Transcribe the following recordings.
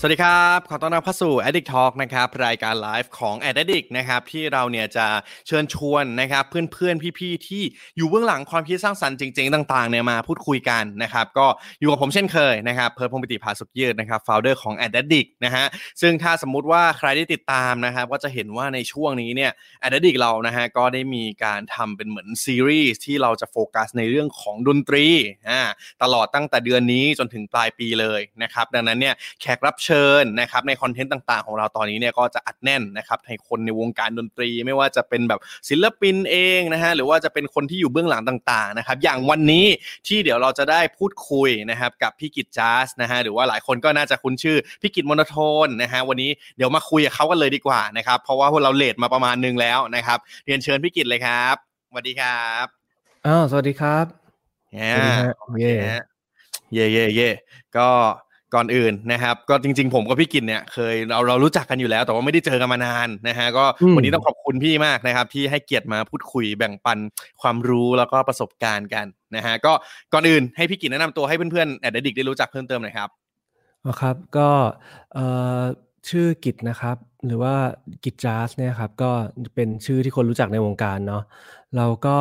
สวัสดีครับขอต้อนรับเข้าสู่ Addict Talk นะครับรายการไลฟ์ของ Addict นะครับที่เราเนี่ยจะเชิญชวนนะครับเพื่อนๆพี่ๆที่อยู่เบื้องหลังความคิดสร้างสรรค์จริงๆต่างๆเนี่ยมาพูดคุยกันนะครับก็อยู่กับผมเช่นเคยนะครับเพิร์ทพงษ์ปิติภาสุขยืดนะครับ Founder ของ Addict นะฮะซึ่งถ้าสมมุติว่าใครได้ติดตามนะครับก็จะเห็นว่าในช่วงนี้เนี่ย Addict เรานะฮะก็ได้มีการทำเป็นเหมือนซีรีส์ที่เราจะโฟกัสในเรื่องของดนตรีตลอดตั้งแต่เดือนนี้จนถึงปลายปีเลยนะครับดังนั้นเนี่ยแขกรับเชิญนะครับในคอนเทนต์ต่างๆของเราตอนนี้เนี่ยก็จะอัดแน่นนะครับให้คนในวงการดนตรีไม่ว่าจะเป็นแบบศิลปินเองนะฮะหรือว่าจะเป็นคนที่อยู่เบื้องหลังต่างๆนะครับอย่างวันนี้ที่เดี๋ยวเราจะได้พูดคุยนะครับกับพี่กิจจาสนะฮะหรือว่าหลายคนก็น่าจะคุ้นชื่อพี่กิจ Monotone นะฮะวันนี้เดี๋ยวมาคุยกับเขากันเลยดีกว่านะครับเพราะว่าพวกเราเลทมาประมาณนึงแล้วนะครับเรียนเชิญพี่กิจเลยครับสวัสดีครับสวัสดีครับเย้ก็ก่อนอื่นนะครับก็จริงๆผมกับพี่กิจเนี่ยเคยเรารู้จักกันอยู่แล้วแต่ว่าไม่ได้เจอกันมานานนะฮะก็วันนี้ต้องขอบคุณพี่มากนะครับที่ให้เกียรติมาพูดคุยแบ่งปันความรู้แล้วก็ประสบการณ์กันนะฮะก็ก่อนอื่นให้พี่กิจแนะนำตัวให้เพื่อนๆAddictได้รู้จักเพิ่มเติมหน่อยครับครับก็ชื่อกิจนะครับหรือว่ากิจจาสเนี่ยครับก็เป็นชื่อที่คนรู้จักในวงการเนาะเราก็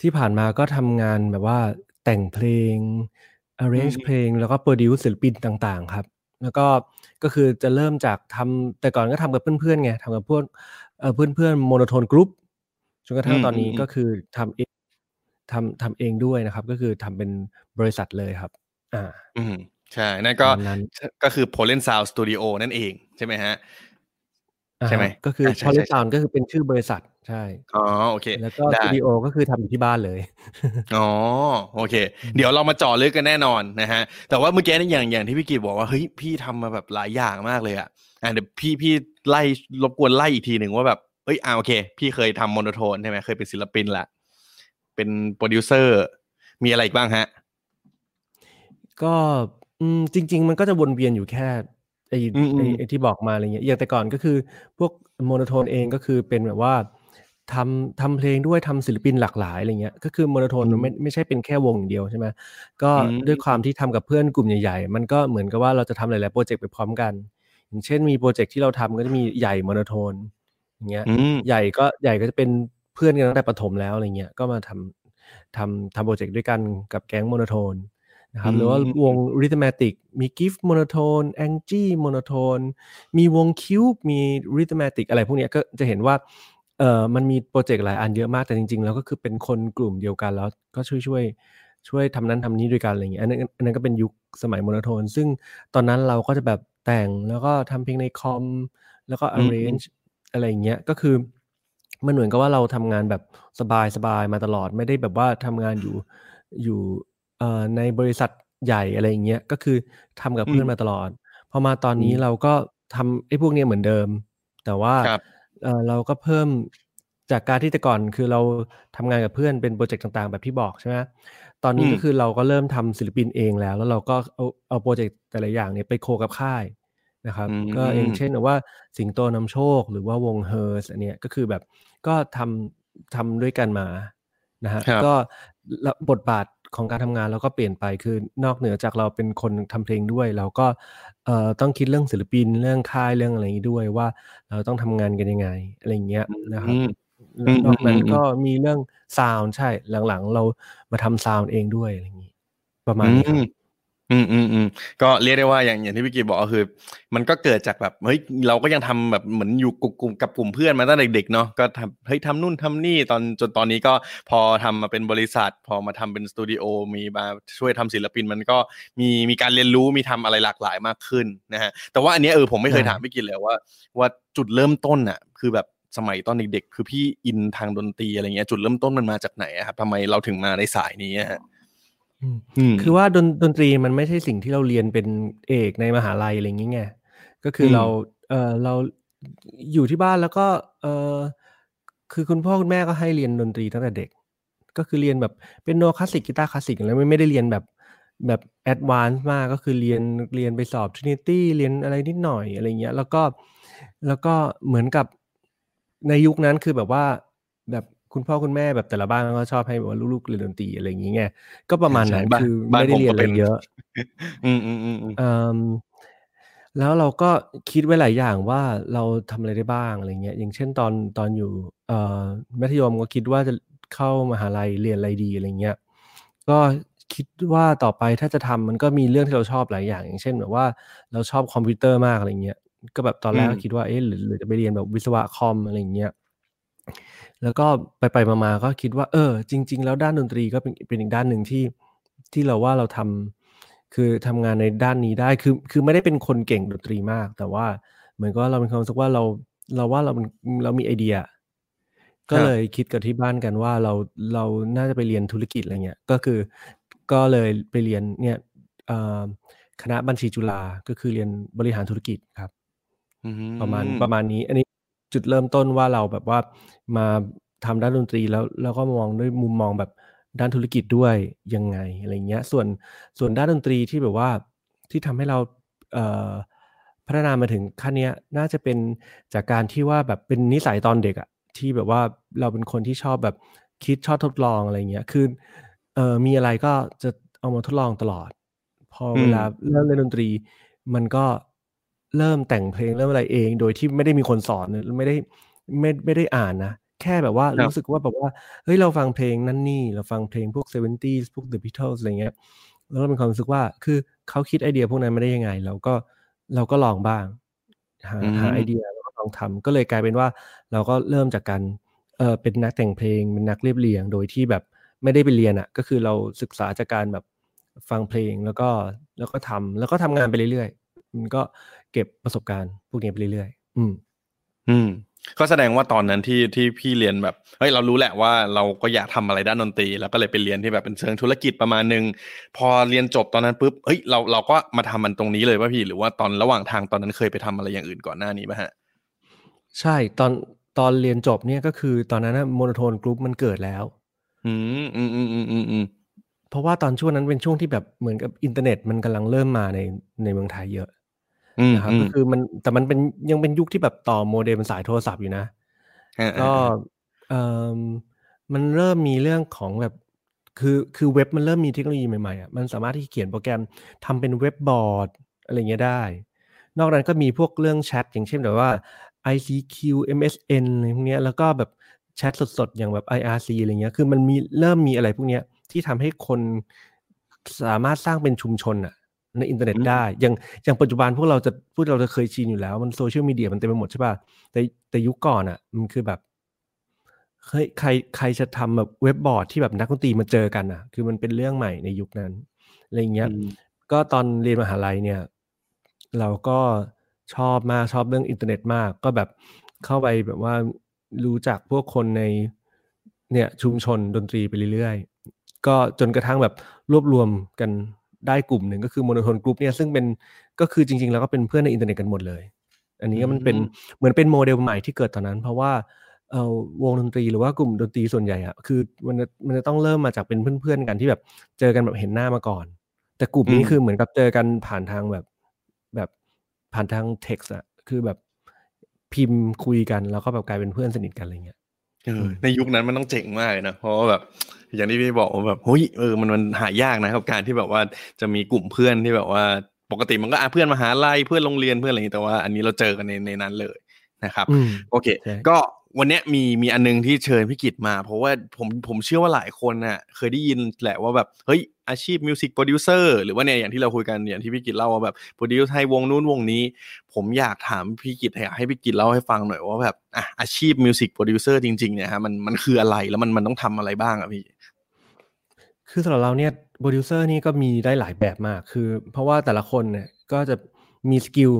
ที่ผ่านมาก็ทำงานแบบว่าแต่งเพลงarrange เพลงแล้วก็ produce ศิลปินต่างๆครับแล้วก็คือจะเริ่มจากทำแต่ก่อนก็ทำกับเพื่อนๆไงทำกับพวกเพื่อนๆ Monotone Group จนกระทั่งตอนนี้ก็คือทำเองด้วยนะครับก็คือทำเป็นบริษัทเลยครับใช่นั่นก็คือ Pollen Sound Studio นั่นเองใช่ไหมฮะใช่ไหมก็คือ Pollen Sound ก็คือเป็นชื่อบริษัทใช่อ๋อโอเคแล้วก็สตูดิโอก็คือทำอยู่ที่บ้านเลยอ๋อโอเคเดี๋ยวเรามาเจาะลึกกันแน่นอนนะฮะแต่ว่าเมื่อกี้นี่อย่างที่พี่กิจบอกว่าเฮ้ยพี่ทำมาแบบหลายอย่างมากเลยอ่ะเดี๋ยวพี่ไล่รบกวนไล่อีกทีหนึ่งว่าแบบเอ้ยโอเคพี่เคยทำMonotoneใช่ไหมเคยเป็นศิลปินละเป็นโปรดิวเซอร์มีอะไรอีกบ้างฮะก็จริงๆมันก็จะวนเวียนอยู่แค่ไอที่บอกมาอะไรเงี้ยอย่างแต่ก่อนก็คือพวกMonotoneเองก็คือเป็นแบบว่าทำเพลงด้วยทำศิลปินหลากหลายอะไรเงี้ยก็คือMonotoneไม่ใช่เป็นแค่วงเดียวใช่ไหมก็ด้วยความที่ทำกับเพื่อนกลุ่มใหญ่ๆมันก็เหมือนกับว่าเราจะทำหลายๆโปรเจกต์ไปพร้อมกันอย่างเช่นมีโปรเจกต์ที่เราทำก็จะมีใหญ่Monotoneอย่างเงี้ยใหญ่ก็จะเป็นเพื่อนกันตั้งแต่ประถมแล้วอะไรเงี้ยก็มาทำโปรเจกต์ด้วยกันกับแก๊งMonotoneนะครับหรือว่าวง Rhythmatic มี Gift Monotone Angie Monotone มีวง Cube มี Rhythmatic อะไรพวกเนี้ยก็จะเห็นว่ามันมีโปรเจกต์หลายอันเยอะมากแต่จริงๆแล้วก็คือเป็นคนกลุ่มเดียวกันแล้วก็ช่วยทำนั้นทำนี้ด้วยกันอะไรอย่างเงี้ยอันนั้นก็เป็นยุคสมัยMonotoneซึ่งตอนนั้นเราก็จะแบบแต่งแล้วก็ทำเพลงในคอมแล้วก็ arrange อะไรอย่างเงี้ยก็คือมันเหมือนกับว่าเราทำงานแบบสบายๆมาตลอดไม่ได้แบบว่าทำงานอยู่ในบริษัทใหญ่อะไรอย่างเงี้ยก็คือทำกับเพื่อนมาตลอดพอมาตอนนี้เราก็ทำไอ้พวกเนี้ยเหมือนเดิมแต่ว่าเราก็เพิ่มจากการที่แต่ก่อนคือเราทำงานกับเพื่อนเป็นโปรเจกต์ต่างๆแบบที่บอกใช่ไหมตอนนี้ก็คือเราก็เริ่มทำศิลปินเองแล้วเราก็เอาโปรเจกต์แต่ละอย่างเนี่ยไปโคกับค่ายนะครับก็อย่างเช่นว่าสิงโตนำโชคหรือว่าวง HERS อันเนี้ยก็คือแบบก็ทำด้วยกันมานะฮะก็บทบาทของการทำงานเราก็เปลี่ยนไปคือนอกเหนือจากเราเป็นคนทำเพลงด้วยเราก็ต้องคิดเรื่องศิลปินเรื่องค่ายเรื่องอะไรอย่างนี้ด้วยว่าเราต้องทำงานกันยังไงอะไรอย่างเงี้ยนะครับนอกนั้นก็มีเรื่องซาวด์ใช่หลังๆเรามาทำซาวด์เองด้วยอะไรอย่างงี้ประมาณนี้ครับก็เรียกได้ว่าอย่างที่พี่กิจบอกก็คือมันก็เกิดจากแบบเฮ้ยเราก็ยังทำแบบเหมือนอยู่กับกลุ่มเพื่อนมาตั้งแต่เด็กเนาะก็ทำเฮ้ยทำนู่นทำนี่จนตอนนี้ก็พอทำมาเป็นบริษัทพอมาทำเป็นสตูดิโอมีมาช่วยทำศิลปินมันก็มีการเรียนรู้มีทำอะไรหลากหลายมากขึ้นนะฮะแต่ว่าอันนี้ผมไม่เคยถามพี่กิจเลยว่าจุดเริ่มต้นอ่ะคือแบบสมัยตอนเด็กๆคือพี่อินทางดนตรีอะไรเงี้ยจุดเริ่มต้นมันมาจากไหนครับทำไมเราถึงมาในสายนี้ฮะคือว่าดนตรีมันไม่ใช่สิ่งที่เราเรียนเป็นเอกในมหาลัยอะไรอย่างเงี้ยก็คือเราอยู่ที่บ้านแล้วก็คือคุณพ่อคุณแม่ก็ให้เรียนดนตรีตั้งแต่เด็ก ก็คือเรียนแบบเป็นโนคลาสสิกกีตาร์คลาสสิกแล้วไม่ได้เรียนแบบแอดวานซ์มากก็คือเรียนไปสอบ Trinity เรียนอะไรนิดหน่อยอะไรเงี้ยแล้วก็เหมือนกับในยุคนั้นคือแบบว่าแบบคุณพ่อคุณแม่แบบแต่ละบ้านก็ชอบให้ว่าลูกๆเรียนดนตรีอะไรอย่างเงี้ยก็ประมาณนั้นคือไม่ได้เรียนอะไรเยอะแล้วเราก็คิดไว้หลายอย่างว่าเราทำอะไรได้บ้างอะไรเงี้ยอย่างเช่นตอนอยู่มัธยมก็คิดว่าจะเข้ามหาลัยเรียนอะไรดีอะไรเงี้ยก็คิดว่าต่อไปถ้าจะทำมันก็มีเรื่องที่เราชอบหลายอย่างอย่างเช่นแบบว่าเราชอบคอมพิวเตอร์มากอะไรเงี้ยก็แบบตอนแรกก็คิดว่าเอ๊ะหรือจะไปเรียนแบบวิศวะคอมอะไรเงี้ยแล้วก็ไปๆมาๆก็คิดว่าจริงๆแล้วด้านดนตรีก็เป็นอีกด้านหนึ่งที่เราว่าเราทำคือทำงานในด้านนี้ได้คือไม่ได้เป็นคนเก่งดนตรีมากแต่ว่าเหมือนก็เราเป็นความรู้สึกว่าเรามีไอเดียก็เลยคิดกับที่บ้านกันว่าเราน่าจะไปเรียนธุรกิจอะไรเงี้ยก็เลยไปเรียนเนี่ยคณะบัญชีจุฬาก็คือเรียนบริหารธุรกิจครับประมาณนี้อันนี้จุดเริ่มต้นว่าเราแบบว่ามาทำด้านดนตรีแล้วก็มองด้วยมุมมองแบบด้านธุรกิจด้วยยังไงอะไรเงี้ยส่วนด้านดนตรีที่แบบว่าที่ทำให้เราพัฒนามาถึงขั้นเนี้ยน่าจะเป็นจากการที่ว่าแบบเป็นนิสัยตอนเด็กอะที่แบบว่าเราเป็นคนที่ชอบแบบคิดชอบทดลองอะไรเงี้ยคือมีอะไรก็จะเอามาทดลองตลอดพอเวลาเริ่มเล่นดนตรีมันก็เริ่มแต่งเพลงเริ่มอะไรเองโดยที่ไม่ได้มีคนสอนไม่ได้อ่านนะแค่แบบว่ารู้สึกว่าแบบว่าเฮ้ยเราฟังเพลงนั่นนี่เราฟังเพลงพวก 70s พวก The Beatles อะไรเงี้ยแล้วเราเป็นความรู้สึกว่าคือเขาคิดไอเดียพวกนั้นมาได้ยังไงเราก็ลองบ้างหาไอเดียแล้วก็ลองทำก็เลยกลายเป็นว่าเราก็เริ่มจากการเป็นนักแต่งเพลงเป็นนักเรียบเรียงโดยที่แบบไม่ได้ไปเรียนอ่ะก็คือเราศึกษาจากการแบบฟังเพลงแล้วก็ทำแล้วก็ทำงานไปเรื่อยๆมันก็เก็บประสบการณ์พวกนี้ไปเรื่อยๆก็แสดงว่าตอนนั้นที่พี่เรียนแบบเฮ้ยเรารู้แหละว่าเราก็อยากทำอะไรด้านดนตรีแล้วก็เลยไปเรียนที่แบบเป็นเชิงธุรกิจประมาณนึงพอเรียนจบตอนนั้นปุ๊บเฮ้ยเราก็มาทำมันตรงนี้เลยป่ะพี่หรือว่าตอนระหว่างทางตอนนั้นเคยไปทำอะไรอย่างอื่นก่อนหน้านี้ป่ะฮะใช่ตอนเรียนจบเนี่ยก็คือตอนนั้นนะMonotone Groupมันเกิดแล้วเพราะว่าตอนช่วงนั้นเป็นช่วงที่แบบเหมือนกับอินเทอร์เน็ตมันกำลังเริ่มมาในเมืองไทยเยอะนะครับก็คือมันแต่มันเป็นยังเป็นยุคที่แบบต่อโมเด็มสายโทรศัพท์อยู่นะก็มันเริ่มมีเรื่องของแบบคือเว็บมันเริ่มมีเทคโนโลยีใหม่ๆอ่ะมันสามารถที่เขียนโปรแกรมทำเป็นเว็บบอร์ดอะไรเงี้ยได้นอกนั้นก็มีพวกเรื่องแชทอย่างเช่นแบบว่า ICQ MSN อะไรพวกเนี้ยแล้วก็แบบแชทสดๆอย่างแบบ IRC อะไรเงี้ยคือมันมีเริ่มมีอะไรพวกเนี้ยที่ทำให้คนสามารถสร้างเป็นชุมชนอะในอินเทอร์เน็ตได้อย่างปัจจุบันพวกเราจะเคยชินอยู่แล้วมันโซเชียลมีเดียมันเต็มไปหมดใช่ป่ะแต่ยุคก่อนอะมันคือแบบเฮ้ยใครจะทำแบบเว็บบอร์ดที่แบบนักดนตรีมาเจอกันอะคือมันเป็นเรื่องใหม่ในยุคนั้นอะไรอย่างเงี้ยก็ตอนเรียนมหาลัยเนี่ยเราก็ชอบเรื่องอินเทอร์เน็ตมากก็แบบเข้าไปแบบว่ารู้จักพวกคนในเนี่ยชุมชนดนตรีไปเรื่อยๆก็จนกระทั่งแบบรวบรวมกันได้กลุ่มหนึ่งก็คือMonotone Groupเนี่ยซึ่งเป็นก็คือจริงๆแล้วก็เป็นเพื่อนในอินเทอร์เน็ตกันหมดเลยอันนี้ก็มันเป็นเหมือนเป็นโมเดลใหม่ที่เกิดตอนนั้นเพราะว่าวงดนตรีหรือว่ากลุ่มดนตรีส่วนใหญ่อะคือมันจะต้องเริ่มมาจากเป็นเพื่อนๆกันที่แบบเจอกันแบบเห็นหน้ามาก่อนแต่กลุ่มนี้คือเหมือนกับเจอกันผ่านทางแบบผ่านทางเท็กซ์อะคือแบบพิมพ์คุยกันแล้วก็แบบกลายเป็นเพื่อนสนิทกันอะไรเงี้ยในยุคนั้นมันต้องเจ๋งมากเลยนะเพราะว่าแบบอย่างที่พี่บอกว่าแบบเฮ้ยมันหายากนะกับการที่แบบว่าจะมีกลุ่มเพื่อนที่แบบว่าปกติมันก็เพื่อนมหาลัยเพื่อนโรงเรียนเพื่อนอะไรอย่างนี้แต่ว่าอันนี้เราเจอกันในนั้นเลยนะครับโอเคก็วันนี้มีอันนึงที่เชิญพี่กิตมาเพราะว่าผมเชื่อว่าหลายคนน่ะเคยได้ยินแหละว่าแบบเฮ้ยอาชีพมิวสิกโปรดิวเซอร์หรือว่าเนี่ยอย่างที่เราคุยกันอย่างที่พี่กิตเล่าว่าแบบโปรดิวซ์ให้วงนู้นวงนี้ผมอยากถามพี่กิตอยากให้พี่กิตเล่าให้ฟังหน่อยว่าแบบอาชีพมิวสิกโปรดิวเซอร์จริงๆเนี่ยฮะมันคืออะไรแล้วมันต้องทำอะไรบ้างอ่ะพี่คือสำหรับเราเนี่ยโปรดิวเซอร์นี่ก็มีได้หลายแบบมากคือเพราะว่าแต่ละคนเนี่ยก็จะมีสกิล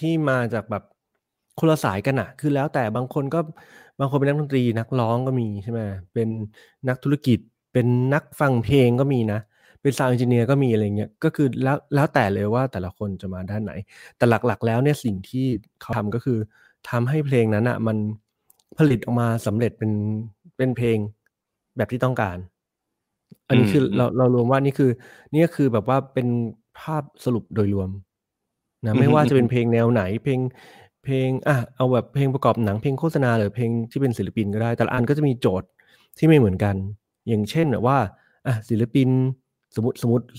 ที่มาจากแบบคนละสายกันอ่ะคือแล้วแต่บางคนเป็นนักดนตรีนักร้องก็มีใช่ไหมเป็นนักธุรกิจเป็นนักฟังเพลงก็มีนะเป็นซาวด์เอนจิเนียร์ก็มีอะไรเงี้ยก็คือแล้วแต่เลยว่าแต่ละคนจะมาด้านไหนแต่หลักๆแล้วเนี่ยสิ่งที่เขาทำก็คือทำให้เพลงนั้นอ่ะมันผลิตออกมาสำเร็จเป็นเพลง แบบที่ต้องการอันนี้คือเรารวมว่านี่คือแบบว่าเป็นภาพสรุปโดยรวมนะไม่ว่าจะเป็นเพลงแนวไหนเพลงเอาแบบเพลงประกอบหนังเพลงโฆษณาหรือเพลงที่เป็นศิลปินก็ได้แต่ละอันก็จะมีโจทย์ที่ไม่เหมือนกันอย่างเช่นว่าศิลปินสม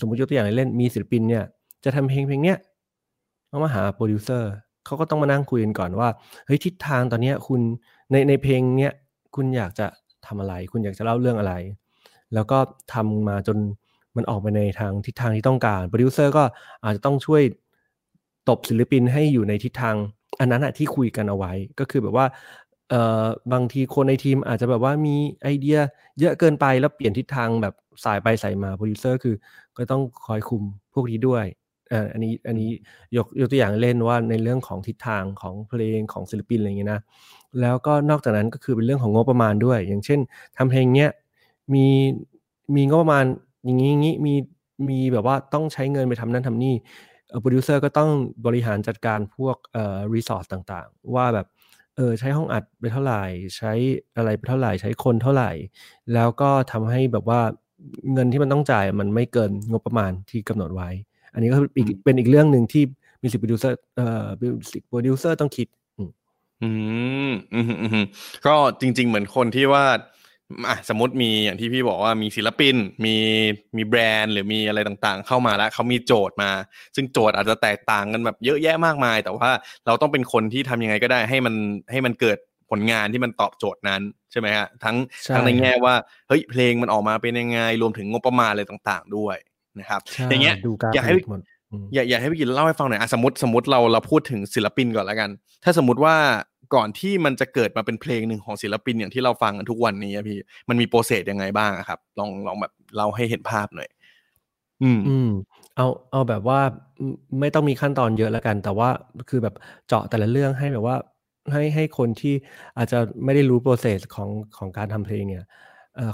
มติยกตัวอย่างเล่นมีศิลปินเนี่ยจะทำเพลงเนี้ยเอามาหาโปรดิวเซอร์เขาก็ต้องมานั่งคุยกันก่อนว่าเฮ้ยทิศทางตอนนี้คุณในเพลงเนี้ยคุณอยากจะทำอะไรคุณอยากจะเล่าเรื่องอะไรแล้วก็ทำมาจนมันออกไปในทางทิศทางที่ต้องการโปรดิวเซอร์ก็อาจจะต้องช่วยตบศิลปินให้อยู่ในทิศทางอันนั้นที่คุยกันเอาไว้ก็คือแบบว่าบางทีคนในทีมอาจจะแบบว่ามีไอเดียเยอะเกินไปแล้วเปลี่ยนทิศทางแบบสายไปสายมาโปรดิวเซอร์คือก็ต้องคอยคุมพวกนี้ด้วยอันนี้ยกตัวอย่างเล่นว่าในเรื่องของทิศทางของเพลงของศิลปินอะไรอย่างเงี้ยนะแล้วก็นอกจากนั้นก็คือเป็นเรื่องของงบประมาณด้วยอย่างเช่นทำเพลงเนี้ยมีงบประมาณอย่างงี้มีแบบว่าต้องใช้เงินไปทำนั่นทำนี่โปรดิวเซอร์ก็ต้องบริหารจัดการพวกรีซอสต่างๆว่าแบบใช้ห้องอัดไปเท่าไหร่ใช้อะไรไปเท่าไหร่ใช้คนเท่าไหร่แล้วก็ทำให้แบบว่าเงินที่มันต้องจ่ายมันไม่เกินงบประมาณที่กำหนดไว้อันนี้ก็เป็นอีกเรื่องหนึ่งที่มิวสิกโปรดิวเซอร์ต้องคิดก็จริงๆเหมือนคนที่ว่าสมมติมีอย่างที่พี่บอกว่ามีศิลปินมีแบรนด์หรือมีอะไรต่างๆเข้ามาแล้วเขามีโจทย์มาซึ่งโจทย์อาจจะแตกต่างกันแบบเยอะแยะมากมายแต่ว่าเราต้องเป็นคนที่ทำยังไงก็ได้ให้มันเกิดผลงานที่มันตอบโจทย์นั้นใช่ไหมฮะทั้งในแง่ว่าเฮ้ยเพลงมันออกมาเป็นยังไงรวมถึงงบประมาณอะไรต่างๆด้วยนะครับอย่างเงี้ยอยากให้พี่กินเล่าให้ฟังหน่อยสมมติเราพูดถึงศิลปินก่อนแล้วกันถ้าสมมติว่าก่อนที่มันจะเกิดมาเป็นเพลงหนึ่งของศิลปินอย่างที่เราฟังกันทุกวันนี้พี่มันมีโปรเซสยังไงบ้างครับลองแบบเราให้เห็นภาพหน่อยเอาแบบว่าไม่ต้องมีขั้นตอนเยอะแล้วกันแต่ว่าคือแบบเจาะแต่ละเรื่องให้แบบว่าให้คนที่อาจจะไม่ได้รู้โปรเซสของการทำเพลงเนี่ย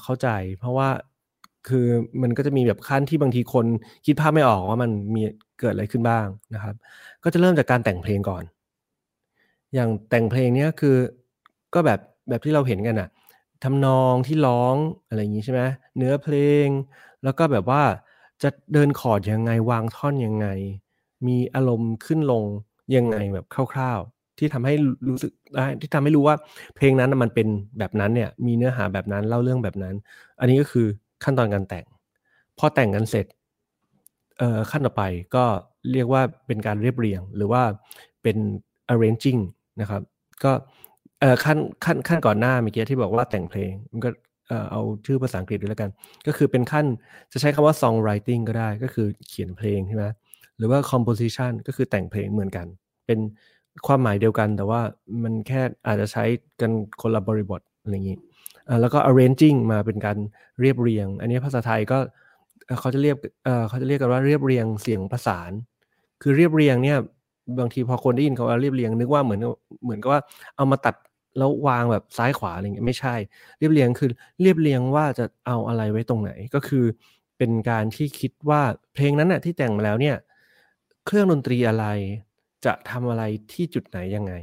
เข้าใจเพราะว่าคือมันก็จะมีแบบขั้นที่บางทีคนคิดภาพไม่ออกว่ามันมีเกิดอะไรขึ้นบ้างนะครับก็จะเริ่มจากการแต่งเพลงก่อนอย่างแต่งเพลงเนี้ยคือก็แบบที่เราเห็นกันอะทำนองที่ร้องอะไรอย่างงี้ใช่ไหมเนื้อเพลงแล้วก็แบบว่าจะเดินคอร์ดยังไงวางท่อนยังไงมีอารมณ์ขึ้นลงยังไงแบบคร่าวๆที่ทำให้รู้สึกที่ทำให้รู้ว่าเพลงนั้นมันเป็นแบบนั้นเนี่ยมีเนื้อหาแบบนั้นเล่าเรื่องแบบนั้นอันนี้ก็คือขั้นตอนการแต่งพอแต่งกันเสร็จขั้นต่อไปก็เรียกว่าเป็นการเรียบเรียงหรือว่าเป็น arranging นะครับก็ขั้นก่อนหน้าเมื่อกี้ที่บอกว่าแต่งเพลงมันก็เอาชื่อภาษาอังกฤษด้วยแล้วกันก็คือเป็นขั้นจะใช้คำว่า songwriting ก็ได้ก็คือเขียนเพลงใช่ไหมหรือว่า composition ก็คือแต่งเพลงเหมือนกันเป็นความหมายเดียวกันแต่ว่ามันแค่อาจจะใช้กันคนละบริบทอะไรอย่างนี้แล้วก็ arranging มาเป็นการเรียบเรียงอันนี้ภาษาไทยก็เขาจะเรียกกันว่าเรียบเรียงเสียงประสานคือเรียบเรียงเนี่ยบางทีพอคนได้ยินเขาเรียบเรียงนึกว่าเหมือนกับว่าเอามาตัดแล้ววางแบบซ้ายขวาอะไรเงี้ยไม่ใช่เรียบเรียงคือเรียบเรียงว่าจะเอาอะไรไว้ตรงไหนก็คือเป็นการที่คิดว่าเพลงนั้นน่ะที่แต่งมาแล้วเนี่ยเครื่องดนตรีอะไรจะทำอะไรที่จุดไหนยังไง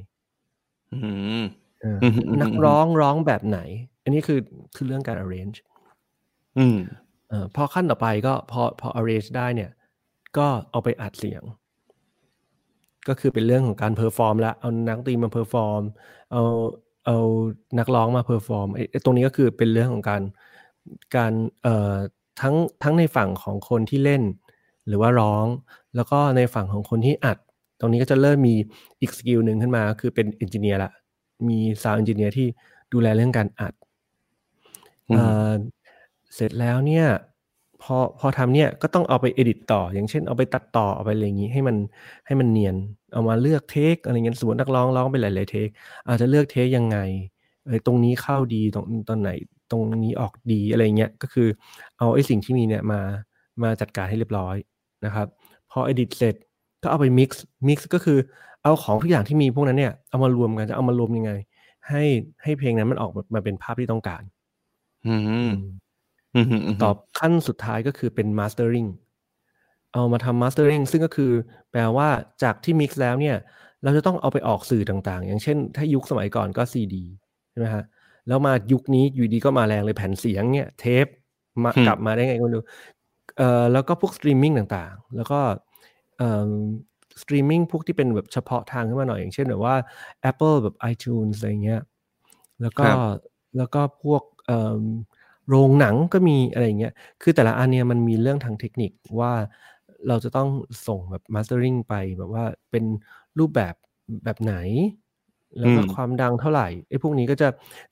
นักร้องแบบไหนอันนี้คือเรื่องการ arrange พอขั้นต่อไปก็พอ arrange ได้เนี่ยก็เอาไปอัดเสียงก็คือเป็นเรื่องของการเพอร์ฟอร์มละเอานักดนตรีมาเพอร์ฟอร์มเอานักร้องมาเพอร์ฟอร์มตรงนี้ก็คือเป็นเรื่องของการทั้งในฝั่งของคนที่เล่นหรือว่าร้องแล้วก็ในฝั่งของคนที่อัดตรงนี้ก็จะเริ่มมีอีกสกิลนึงขึ้นมาคือเป็นเอนจิเนียร์ละมีซาวด์เอนจิเนียร์ที่ดูแลเรื่องการอัดเสร็จแล้วเนี่ยพอทำเนี่ยก็ต้องเอาไปเอดิตต่ออย่างเช่นเอาไปตัดต่อเอาไปอะไรอย่างนี้ให้มันเนียนเอามาเลือกเทคอะไรเงี้ยสมมตินักร้องไปหลายๆเทคอาจจะเลือกเทคยังไงตรงนี้เข้าดีตอนไหนตรงนี้ออกดีอะไรเงี้ยก็คือเอาไอ้สิ่งที่มีเนี่ยมาจัดการให้เรียบร้อยนะครับพอเอดิตเสร็จก็เอาไปมิกซ์ก็คือเอาของทุกอย่างที่มีพวกนั้นเนี่ยเอามารวมกันจะเอามารวมยังไงให้เพลงนั้นมันออกมาเป็นภาพที่ต้องการตอบขั้นสุดท้ายก็คือเป็น mastering เอามาทำ mastering ซึ่งก็คือแปลว่าจากที่ mix แล้วเนี่ยเราจะต้องเอาไปออกสื่อต่างๆอย่างเช่นถ้ายุคสมัยก่อนก็ CD ใช่ไหมฮะ แล้วมายุคนี้อยู่ดีก็มาแรงเลยแผ่นเสียงเนี่ยเทปมากลับมาได้ไงก็ไม่รู้แล้วก็พวกสตรีมมิ่งต่างๆแล้วก็สตรีมมิ่งพวกที่เป็นแบบเฉพาะทางขึ้นมาหน่อยอย่างเช่นแบบว่า Apple แบบ iTunes อะไรเงี้ยแล้วก็พวกโรงหนังก็มีอะไรเงี้ยคือแต่ละอันเนี่ยมันมีเรื่องทางเทคนิคว่าเราจะต้องส่งแบบ mastering ไปแบบว่าเป็นรูปแบบไหนแล้วก็ความดังเท่าไหร่ไอ้พวกนี้ก็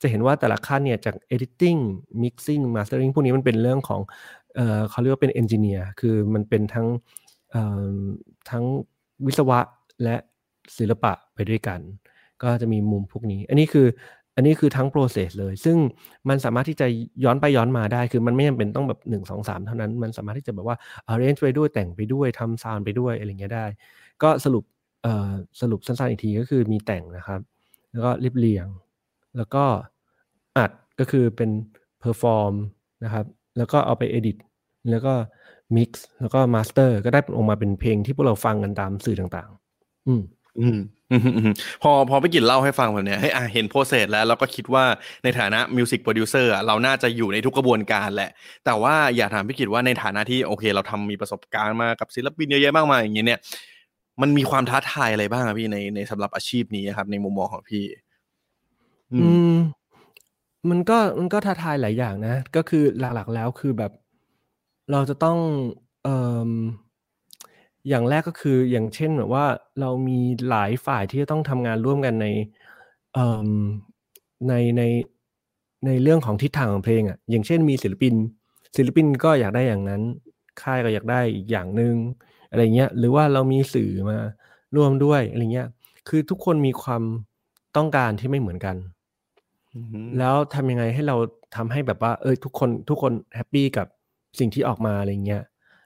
จะเห็นว่าแต่ละขั้นเนี่ยจาก editing mixing mastering พวกนี้มันเป็นเรื่องของเขาเรียกว่าเป็น engineer คือมันเป็นทั้งวิศวะและศิลปะไปด้วยกันก็จะมีมุมพวกนี้อันนี้คือทั้ง process เลยซึ่งมันสามารถที่จะย้อนไปย้อนมาได้คือมันไม่จำเป็นต้องแบบ1 2 3เท่านั้นมันสามารถที่จะแบบว่า arrange ไปด้วยแต่งไปด้วยทำ sound ไปด้วยอะไรเงี้ยได้ก็สรุปสั้นๆอีกทีก็คือมีแต่งนะครับแล้วก็เรียบเรียงแล้วก็อัดก็คือเป็น perform นะครับแล้วก็เอาไป edit แล้วก็ mix แล้วก็ master ก็ได้ออกมาเป็นเพลงที่พวกเราฟังกันตามสื่อต่างๆพอไปกินเล่าให้ฟังแบบเนี้ยเห็นโปรเซสแล้วก็คิดว่าในฐานะมิวสิกโปรดิวเซอร์เราน่าจะอยู่ในทุกกระบวนการแหละแต่ว่าอยากถามพี่กิตว่าในฐานะที่โอเคเราทำมีประสบการณ์มากับศิลปินเยอะแยะมากมายอย่างเงี้ยเนี่ยมันมีความท้าทายอะไรบ้างครับพี่ในสำหรับอาชีพนี้ครับในมุมมองของพี่มันก็ท้าทายหลายอย่างนะก็คือหลักๆแล้วคือแบบเราจะต้องอย่างแรกก็คืออย่างเช่นแบบว่าเรามีหลายฝ่ายที่จะต้องทำงานร่วมกันในเรื่องของทิศทางของเพลงอ่ะอย่างเช่นมีศิลปินก็อยากได้อย่างนั้นค่ายก็อยากได้อีกอย่างนึงอะไรเงี้ยหรือว่าเรามีสื่อมาร่วมด้วยอะไรเงี้ยคือทุกคนมีความต้องการที่ไม่เหมือนกันแล้วทำยังไงให้เราทำให้แบบว่าทุกคนแฮปปี้กับสิ่งที่ออกมาอะไรเงี้ย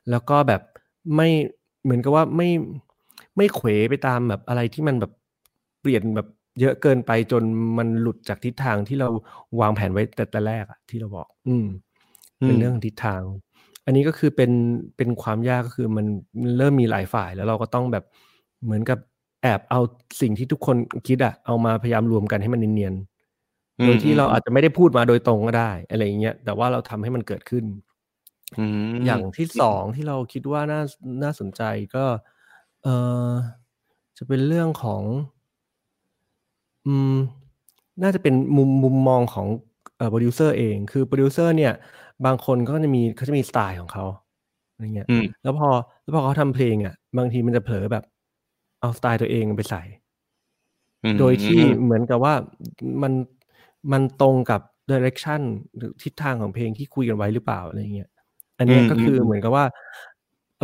แล้วก็แบบไม่เหมือนกับว่าไม่เขวไปตามแบบอะไรที่มันแบบเปลี่ยนแบบเยอะเกินไปจนมันหลุดจากทิศทางที่เราวางแผนไว้แต่แรกอะที่เราบอกเป็นเรื่องทิศทางอันนี้ก็คือเป็นความยากก็คือมันเริ่มมีหลายฝ่ายแล้วเราก็ต้องแบบเหมือนกับแอบเอาสิ่งที่ทุกคนคิดอะเอามาพยายามรวมกันให้มันเนียนๆโดยที่เราอาจจะไม่ได้พูดมาโดยตรงก็ได้อะไรอย่างเงี้ยแต่ว่าเราทำให้มันเกิดขึ้นอย่างที่สองที่เราคิดว่าน่าสนใจก็จะเป็นเรื่องของน่าจะเป็นมุมมองของโปรดิวเซอร์เองคือโปรดิวเซอร์เนี่ยบางคนก็จะมีเขาจะมีสไตล์ของเขาอะไรเงี้ยแล้วพอเขาทำเพลงอ่ะบางทีมันจะเผลอแบบเอาสไตล์ตัวเองไปใส่โดยที่เหมือนกับว่ามันตรงกับdirection หรือทิศทางของเพลงที่คุยกันไว้หรือเปล่าอะไรเงี้ยอันนี้ก็คือเหมือนกับว่า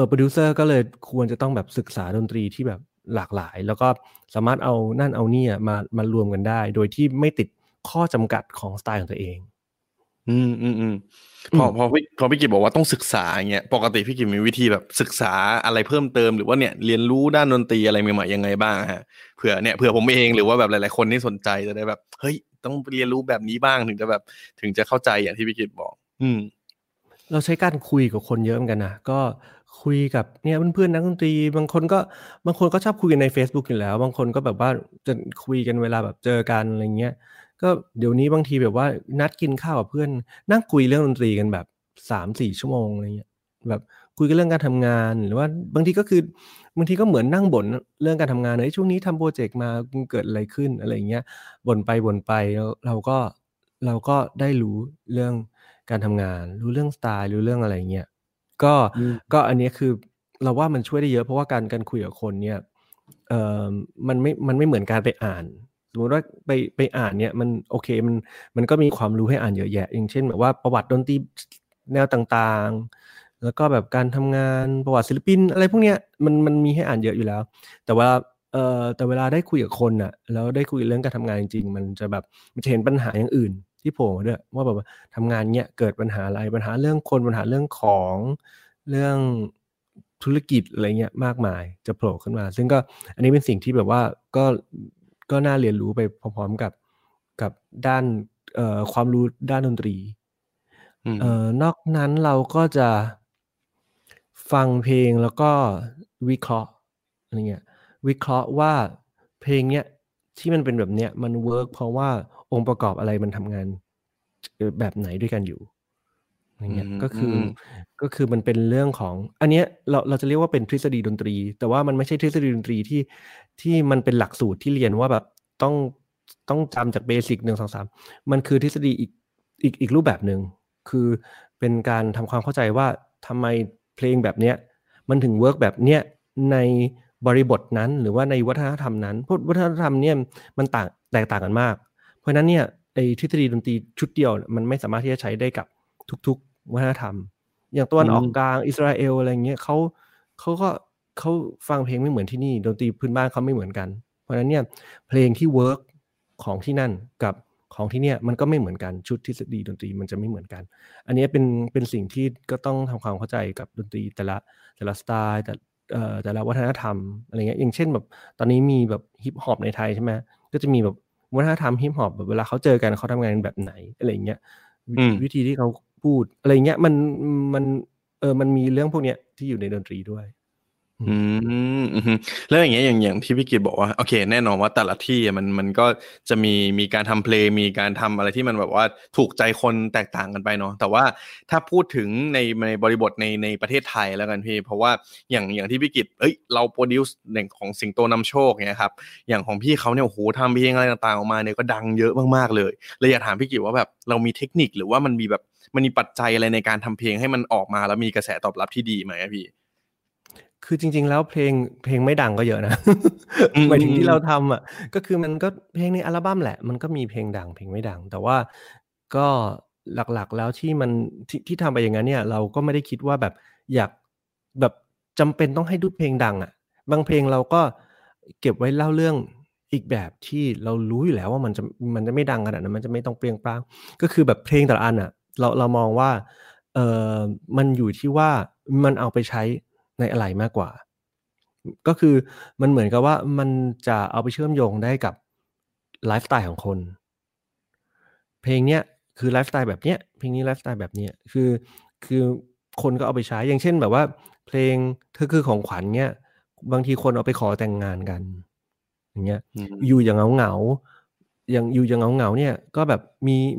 โปรดิวเซอร์ก็เลยควรจะต้องแบบศึกษาดนตรีที่แบบหลากหลายแล้วก็สามารถเอานั่นเอานี่มารวมกันได้โดยที่ไม่ติดข้อจำกัดของสไตล์ของตัวเองพอพี่กิตบอกว่าต้องศึกษาเงี้ยปกติพี่กิตมีวิธีแบบศึกษาอะไรเพิ่มเติมหรือว่าเนี่ยเรียนรู้ด้านดนตรีอะไรใหม่ๆยังไงบ้างฮะเผื่อผมเองหรือว่าแบบหลายๆคนที่สนใจจะได้แบบเฮ้ยต้องเรียนรู้แบบนี้บ้างถึงจะเข้าใจอย่างที่พี่กิตบอกเราใช้การคุยกับคนเยอะเหมือนกันนะก็คุยกับเนี่ยเพื่อนๆนักดนตรีบางคนก็ชอบคุยกันใน Facebook อยู่แล้วบางคนก็แบบว่าจะคุยกันเวลาแบบเจอกันอะไรเงี้ยก็เดี๋ยวนี้บางทีแบบว่านัดกินข้าวกับเพื่อนนั่งคุยเรื่องดนตรีกันแบบ 3-4 ชั่วโมงอะไรเงี้ยแบบคุยกันเรื่องการทำงานหรือว่าบางทีก็เหมือนนั่งบ่นเรื่องการทำงานในช่วงนี้ทำโปรเจกต์มาเกิดอะไรขึ้นอะไรเงี้ยบ่นไปเราก็ได้รู้เรื่องการทำงานรู้เรื่องสไตล์รู้เรื่องอะไรเงี้ยก็อันนี้คือเราว่ามันช่วยได้เยอะเพราะว่าการคุยกับคนเนี่ยมันไม่เหมือนการไปอ่านสมมติว่าไปอ่านเนี่ยมันโอเคมันก็มีความรู้ให้อ่านเยอะแยะอย่างเช่นแบบว่าประวัติดนตรีแนวต่างๆแล้วก็แบบการทำงานประวัติศิลปินอะไรพวกเนี้ยมันมีให้อ่านเยอะอยู่แล้วแต่เวลาได้คุยกับคนน่ะแล้วได้คุยเรื่องการทำงานจริงๆมันจะเห็นปัญหาอย่างอื่นที่โผล่มาด้วยว่าแบบทำงานเนี้ยเกิดปัญหาอะไรปัญหาเรื่องคนปัญหาเรื่องของเรื่องธุรกิจอะไรเงี้ยมากมายจะโผล่ขึ้นมาซึ่งก็อันนี้เป็นสิ่งที่แบบว่าก็น่าเรียนรู้ไปพร้อมๆกับด้านความรู้ด้านดนตรีนอกนั้นเราก็จะฟังเพลงแล้วก็วิเคราะห์อะไรเงี้ยวิเคราะห์ว่าเพลงเนี้ยที่มันเป็นแบบเนี้ยมันเวิร์กเพราะว่าองค์ประกอบอะไรมันทำงาน แบบไหนด้วยกันอยู่อย่างเงี้ยก็คือมันเป็นเรื่องของอันเนี้ยเราจะเรียกว่าเป็นทฤษฎีดนตรีแต่ว่ามันไม่ใช่ทฤษฎีดนตรีที่มันเป็นหลักสูตรที่เรียนว่าแบบต้องจำจากเบสิก1 2 3มันคือทฤษฎีอีกรูปแบบนึงคือเป็นการทำความเข้าใจว่าทำไมเพลงแบบเนี้ยมันถึงเวิร์คแบบเนี้ยในบริบทนั้นหรือว่าในวัฒนธรรมนั้นเพราะวัฒนธรรมเนี่ยมันแตกต่างกันมากเพราะฉะนั้นเนี่ยไอ้ทฤษฎีดนตรีชุดเดียวมันไม่สามารถที่จะใช้ได้กับทุกๆวัฒนธรรมอย่างตะวันออกกลางอิสราเอลอะไรเงี้ยเขาฟังเพลงไม่เหมือนที่นี่ดนตรีพื้นบ้านเขาไม่เหมือนกันเพราะฉะนั้นเนี่ยเพลงที่เวิร์คของที่นั่นกับของที่เนี่ยมันก็ไม่เหมือนกันชุดทฤษฎีดนตรีมันจะไม่เหมือนกันอันนี้เป็นสิ่งที่ก็ต้องทำความเข้าใจกับดนตรีแต่ละสไตล์แต่ละวัฒนธรรมอะไรเงี้ยอย่างเช่นแบบตอนนี้มีแบบฮิปฮอปในไทยใช่ไหมก็จะมีแบบวัฒนธรรมฮิปฮอปแบบเวลาเขาเจอกันเขาทำงานแบบไหนอะไรเงี้ยวิธีที่เขาพูดอะไรเงี้ยมันมีเรื่องพวกเนี้ยที่อยู่ในดนตรีด้วยแล้วอย่างเงี้ยอย่างที่พี่กิตบอกว่าโอเคแน่นอนว่าแต่ละที่มันก็จะมีการทำเพลงมีการทำอะไรที่มันแบบว่าถูกใจคนแตกต่างกันไปเนาะแต่ว่าถ้าพูดถึงในบริบทในประเทศไทยแล้วกันพี่เพราะว่าอย่างที่พี่กิตเราโปรดิวซ์ของสิงโตนำโชคเนี่ยครับอย่างของพี่เขาเนี่ยโอ้โหทำเพลงอะไรต่างๆออกมาเนี่ยก็ดังเยอะมากๆเลยเลยอยากถามพี่กิตว่าแบบเรามีเทคนิคหรือว่ามันมีแบบมันมีปัจจัยอะไรในการทำเพลงให้มันออกมาแล้วมีกระแสตอบรับที่ดีไหมพี่คือจริงๆแล้วเพลงไม่ดังก็เยอะนะหมายถึงที่เราทำอ่ะก็คือมันก็เพลงในอัลบั้มแหละมันก็มีเพลงดังเพลงไม่ดังแต่ว่าก็หลักๆแล้วที่มันที่ทำไปอย่างนั้นเนี่ยเราก็ไม่ได้คิดว่าแบบอยากแบบจำเป็นต้องให้ดูเพลงดังอ่ะบางเพลงเราก็เก็บไว้เล่าเรื่องอีกแบบที่เรารู้อยู่แล้วว่ามันจะไม่ดังขนาดนั้นมันจะไม่ต้องเปรี้ยงปร้างก็คือแบบเพลงแต่ละอันอ่ะเรามองว่ามันอยู่ที่ว่ามันเอาไปใช้ในอะไรมากกว่าก็คือมันเหมือนกับว่ามันจะเอาไปเชื่อมโยงได้กับไลฟ์สไตล์ของคนเพลงเนี้ยคือไลฟ์สไตล์แบบเนี้ยเพลงนี้ไลฟ์สไตล์แบบเนี้ยคือคนก็เอาไปใช้อย่างเช่นแบบว่าเพลงเธอคือของขวัญเนี้ยบางทีคนเอาไปขอแต่งงานกันอย่างเงี้ยอยู่อย่างเหงาๆอย่างอยู่อย่างเหงาๆเนี่ยก็แบบ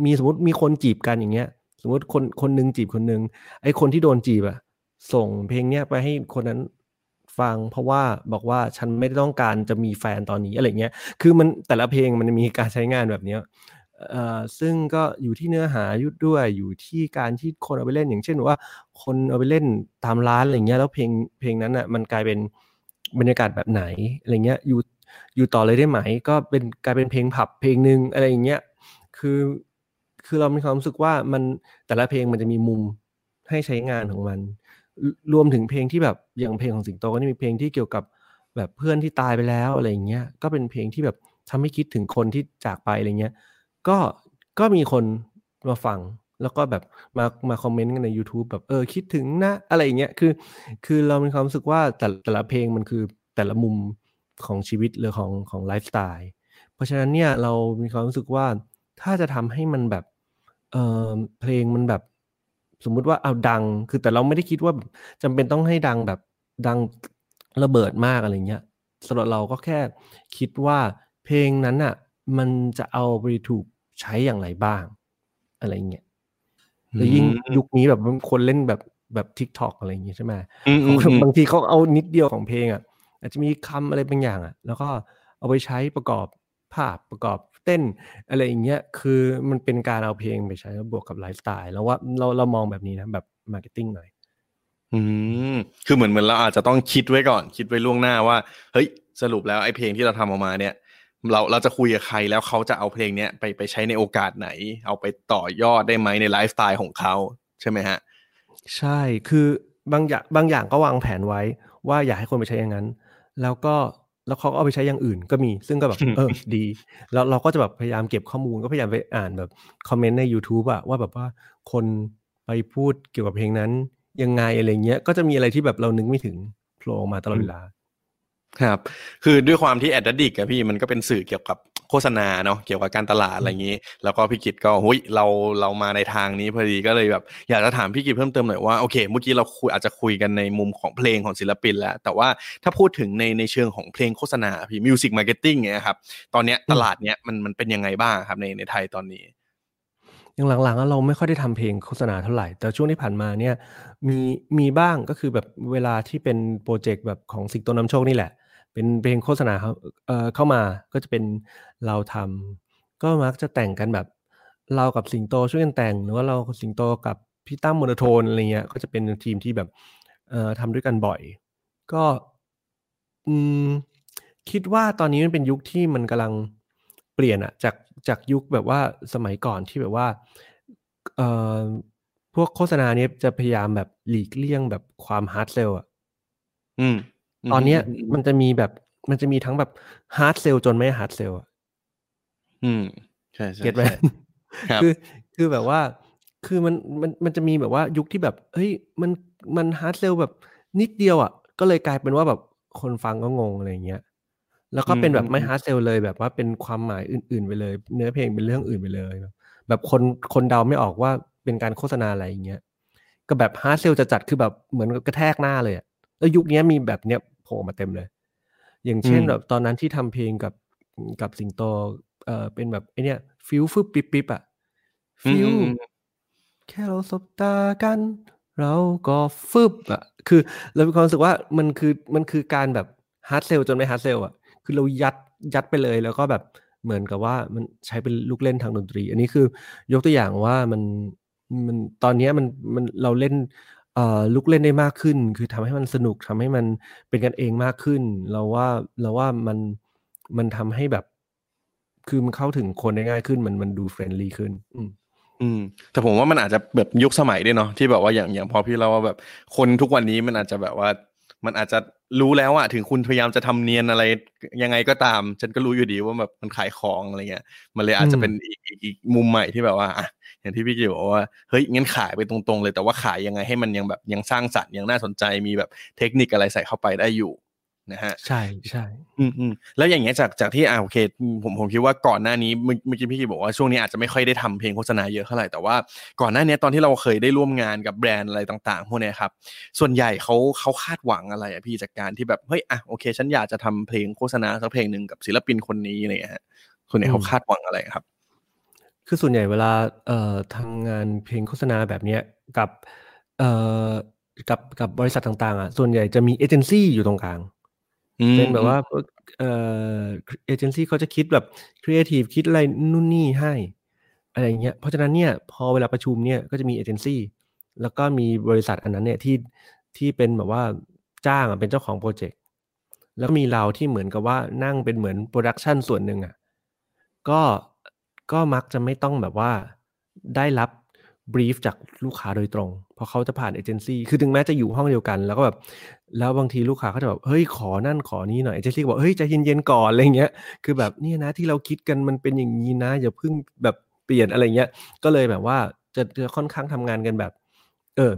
มีสมมติมีคนจีบกันอย่างเงี้ยสมมติคนนึงจีบคนนึงไอ้คนที่โดนจีบอะส่งเพลงเนี้ยไปให้คนนั้นฟังเพราะว่าบอกว่าฉันไม่ต้องการจะมีแฟนตอนนี้อะไรเงี้ยคือมันแต่ละเพลงมันมีการใช้งานแบบเนี้ยซึ่งก็อยู่ที่เนื้อหายุดด้วยอยู่ที่การที่คนเอาไปเล่นอย่างเช่นว่าคนเอาไปเล่นตามร้านอะไรเงี้ยแล้วเพลงนั้นอ่ะมันกลายเป็นบรรยากาศแบบไหนอะไรเงี้ยอยู่ต่อเลยได้ไหมก็เป็นกลายเป็นเพลงผับเพลงนึงอะไรอย่างเงี้ยคือเรามีความรู้สึกว่ามันแต่ละเพลงมันจะมีมุมให้ใช้งานของมันรวมถึงเพลงที่แบบอย่างเพลงของสิงโตก็นี่มีเพลงที่เกี่ยวกับแบบเพื่อนที่ตายไปแล้วอะไรอย่างเงี้ยก็เป็นเพลงที่แบบทำให้คิดถึงคนที่จากไปอะไรเงี้ยก็มีคนมาฟังแล้วก็แบบมาคอมเมนต์กันใน YouTube แบบคิดถึงนะอะไรอย่างเงี้ยคือเรามีความรู้สึกว่าแต่ละเพลงมันคือแต่ละมุมของชีวิตหรือของไลฟ์สไตล์เพราะฉะนั้นเนี่ยเรามีความรู้สึกว่าถ้าจะทำให้มันแบบเพลงมันแบบสมมุติว่าเอาดังคือแต่เราไม่ได้คิดว่าจำเป็นต้องให้ดังแบบดังระเบิดมากอะไรเงี้ยสำหรับเราก็แค่คิดว่าเพลงนั้นอ่ะมันจะเอาไปถูกใช้อย่างไรบ้างอะไรเงี้ยแล้วยิ่งยุคนี้แบบคนเล่นแบบ TikTok อะไรอย่างเงี้ยใช่ไหมบางทีเขาเอานิดเดียวของเพลงอ่ะอาจจะมีคำอะไรบางอย่างอ่ะแล้วก็เอาไปใช้ประกอบภาพประกอบเต้นอะไรอย่างเงี้ยคือมันเป็นการเอาเพลงไปใช้บวกกับไลฟ์สไตล์แล้วว่าเรามองแบบนี้นะแบบมาร์เก็ตติ้งหน่อยคือเหมือนเราอาจจะต้องคิดไว้ก่อนคิดไว้ล่วงหน้าว่าเฮ้ยสรุปแล้วไอ้เพลงที่เราทำออกมาเนี่ยเราจะคุยกับใครแล้วเขาจะเอาเพลงเนี้ยไปใช้ในโอกาสไหนเอาไปต่อยอดได้ไหมในไลฟ์สไตล์ของเขาใช่ไหมฮะใช่คือบางอย่างก็วางแผนไว้ว่าอยากให้คนไปใช้อย่างนั้นแล้วเขาก็เอาไปใช้อย่างอื่นก็มีซึ่งก็แบบดีแล้วเราก็จะแบบพยายามเก็บข้อมูลก็พยายามไปอ่านแบบคอมเมนต์ใน YouTube อะว่าแบบว่าคนไปพูดเกี่ยวกับเพลงนั้นยังไงอะไรเงี้ยก็จะมีอะไรที่แบบเรานึกไม่ถึงโผล่ออกมาตลอดเวลาครับคือด้วยความที่ Addict อะพี่มันก็เป็นสื่อเกี่ยวกับโฆษณาเนาะเกี่ยวกับการตลาดอะไรอย่างนี้แล้วก็พี่กิตก็เรามาในทางนี้พอดีก็เลยแบบอยากจะถามพี่กิตเพิ่มเติมหน่อยว่าโอเคเมื่อกี้เราอาจจะคุยกันในมุมของเพลงของศิลปินแล้วแต่ว่าถ้าพูดถึงในเชิงของเพลงโฆษณาพี่มิวสิกมาร์เก็ตติ้งเนี่ยครับตอนเนี้ยตลาดเนี้ยมันเป็นยังไงบ้างครับในไทยตอนนี้ อย่างหลังๆเราไม่ค่อยได้ทำเพลงโฆษณาเท่าไหร่แต่ช่วงที่ผ่านมาเนี่ยมีบ้างก็คือแบบเวลาที่เป็นโปรเจกต์แบบของสิงโตนำโชคนี่แหละเป็นเพลงโฆษณาเข้ามาก็จะเป็นเราทำก็มักจะแต่งกันแบบเรากับสิงโตช่วยกันแต่งหรือว่าเราสิงโตกับพี่ตั้มMonotoneอะไรเงี้ยก็จะเป็นทีมที่แบบทำด้วยกันบ่อยก็คิดว่าตอนนี้มันเป็นยุคที่มันกำลังเปลี่ยนอะจากยุคแบบว่าสมัยก่อนที่แบบว่าพวกโฆษณาเนี้ยจะพยายามแบบหลีกเลี่ยงแบบความฮาร์ดเซลอะตอนเนี้ยมันจะมีทั้งแบบฮาร์ดเซลจนไม่ฮาร์ดเซลอะใช่เก็ทไหมคือแบบว่าคือมันจะมีแบบว่ายุคที่แบบเฮ้ยมันฮาร์ดเซลแบบนิดเดียวอ่ะก็เลยกลายเป็นว่าแบบคนฟังก็งงอะไรอย่างเงี้ยแล้วก็เป็นแบบไม่ฮาร์ดเซลเลยแบบว่าเป็นความหมายอื่นๆไปเลยเนื้อเพลงเป็นเรื่องอื่นไปเลยแบบคนเดาไม่ออกว่าเป็นการโฆษณาอะไรอย่างเงี้ยก็แบบฮาร์ดเซลจะจัดคือแบบเหมือนกระแทกหน้าเลยแล้วยุคนี้มีแบบเนี้ยโผล่มาเต็มเลยอย่างเช่นแบบตอนนั้นที่ทำเพลงกับสิงโตเป็นแบบไอเนี้ยฟิวฟึบปิ๊บๆอ่ะฟิวแค่เราสบตากันเราก็ฟึบอ่ะคือเรามีความรู้สึกว่ามันคือการแบบฮาร์ดเซลจนไม่ฮาร์ดเซลอ่ะคือเรายัดไปเลยแล้วก็แบบเหมือนกับว่ามันใช้เป็นลูกเล่นทางดนตรีอันนี้คือยกตัวอย่างว่ามันตอนนี้มันเราเล่นลูกเล่นได้มากขึ้นคือทำให้มันสนุกทำให้มันเป็นกันเองมากขึ้นเราว่ามันทำให้แบบคือมันเข้าถึงคนได้ง่ายขึ้นมันดูเฟรนลี่ขึ้นแต่ผมว่ามันอาจจะแบบยุคสมัยด้วยเนาะที่แบบว่าอย่างพอพี่เราว่าแบบคนทุกวันนี้มันอาจจะแบบว่ามันอาจจะรู้แล้วอะถึงคุณพยายามจะทำเนียนอะไรยังไงก็ตามฉันก็รู้อยู่ดีว่าแบบมันขายของอะไรเงี้ยมันเลยอาจจะเป็นอีกมุมใหม่ที่แบบว่าอะอย่างที่พี่เกียวบอกว่าเฮ้ยงั้นขายไปตรงๆเลยแต่ว่าขายยังไงให้มันยังแบบยังสร้างสรรค์ยังน่าสนใจมีแบบเทคนิคอะไรใส่เข้าไปได้อยู่นะฮะใช่แล้วอย่างเงี้ยจากที่โอเคผมคิดว่าก่อนหน้านี้เมื่อกี้พี่บอกว่าช่วงนี้อาจจะไม่ค่อยได้ทำเพลงโฆษณาเยอะเท่าไหร่แต่ว่าก่อนหน้านี้ตอนที่เราเคยได้ร่วมงานกับแบรนด์อะไรต่างๆพวกเนี้ยครับส่วนใหญ่เขาคาดหวังอะไรอ่ะพี่จากการที่แบบเฮ้ยโอเคฉันอยากจะทำเพลงโฆษณาสักเพลงนึงกับศิลปินคนนี้อะไรเงี้ยฮะส่วนใหญ่เขาคาดหวังอะไรครับคือส่วนใหญ่เวลาทำงานเพลงโฆษณาแบบเนี้ยกับบริษัทต่างๆอ่ะส่วนใหญ่จะมีเอเจนซี่อยู่ตรงกลางเป็นแบบว่าเอเจนซี่เขาจะคิดแบบครีเอทีฟคิดอะไรนู่นนี่ให้อะไรอย่างเงี้ยเพราะฉะนั้นเนี่ยพอเวลาประชุมเนี่ยก็จะมีเอเจนซี่แล้วก็มีบริษัทอันนั้นเนี่ยที่เป็นแบบว่าจ้างเป็นเจ้าของโปรเจกต์แล้วมีเราที่เหมือนกับว่านั่งเป็นเหมือนโปรดักชันส่วนหนึ่งอ่ะก็มักจะไม่ต้องแบบว่าได้รับบรีฟจากลูกค้าโดยตรงเพราะเขาจะผ่านเอเจนซี่คือถึงแม้จะอยู่ห้องเดียวกันแล้วก็แบบแล้วบางทีลูกค้าก็จะแบบเฮ้ยขอนั่นขอนี่หน่อยเอเจนซี่บอกเฮ้ยใจเย็นๆก่อนอะไรเงี้ยคือแบบเนี่ยนะที่เราคิดกันมันเป็นอย่างนี้นะอย่าเพิ่งแบบเปลี่ยนอะไรเงี้ยก็เลยแบบว่าจะค่อนข้างทำงานกันแบบ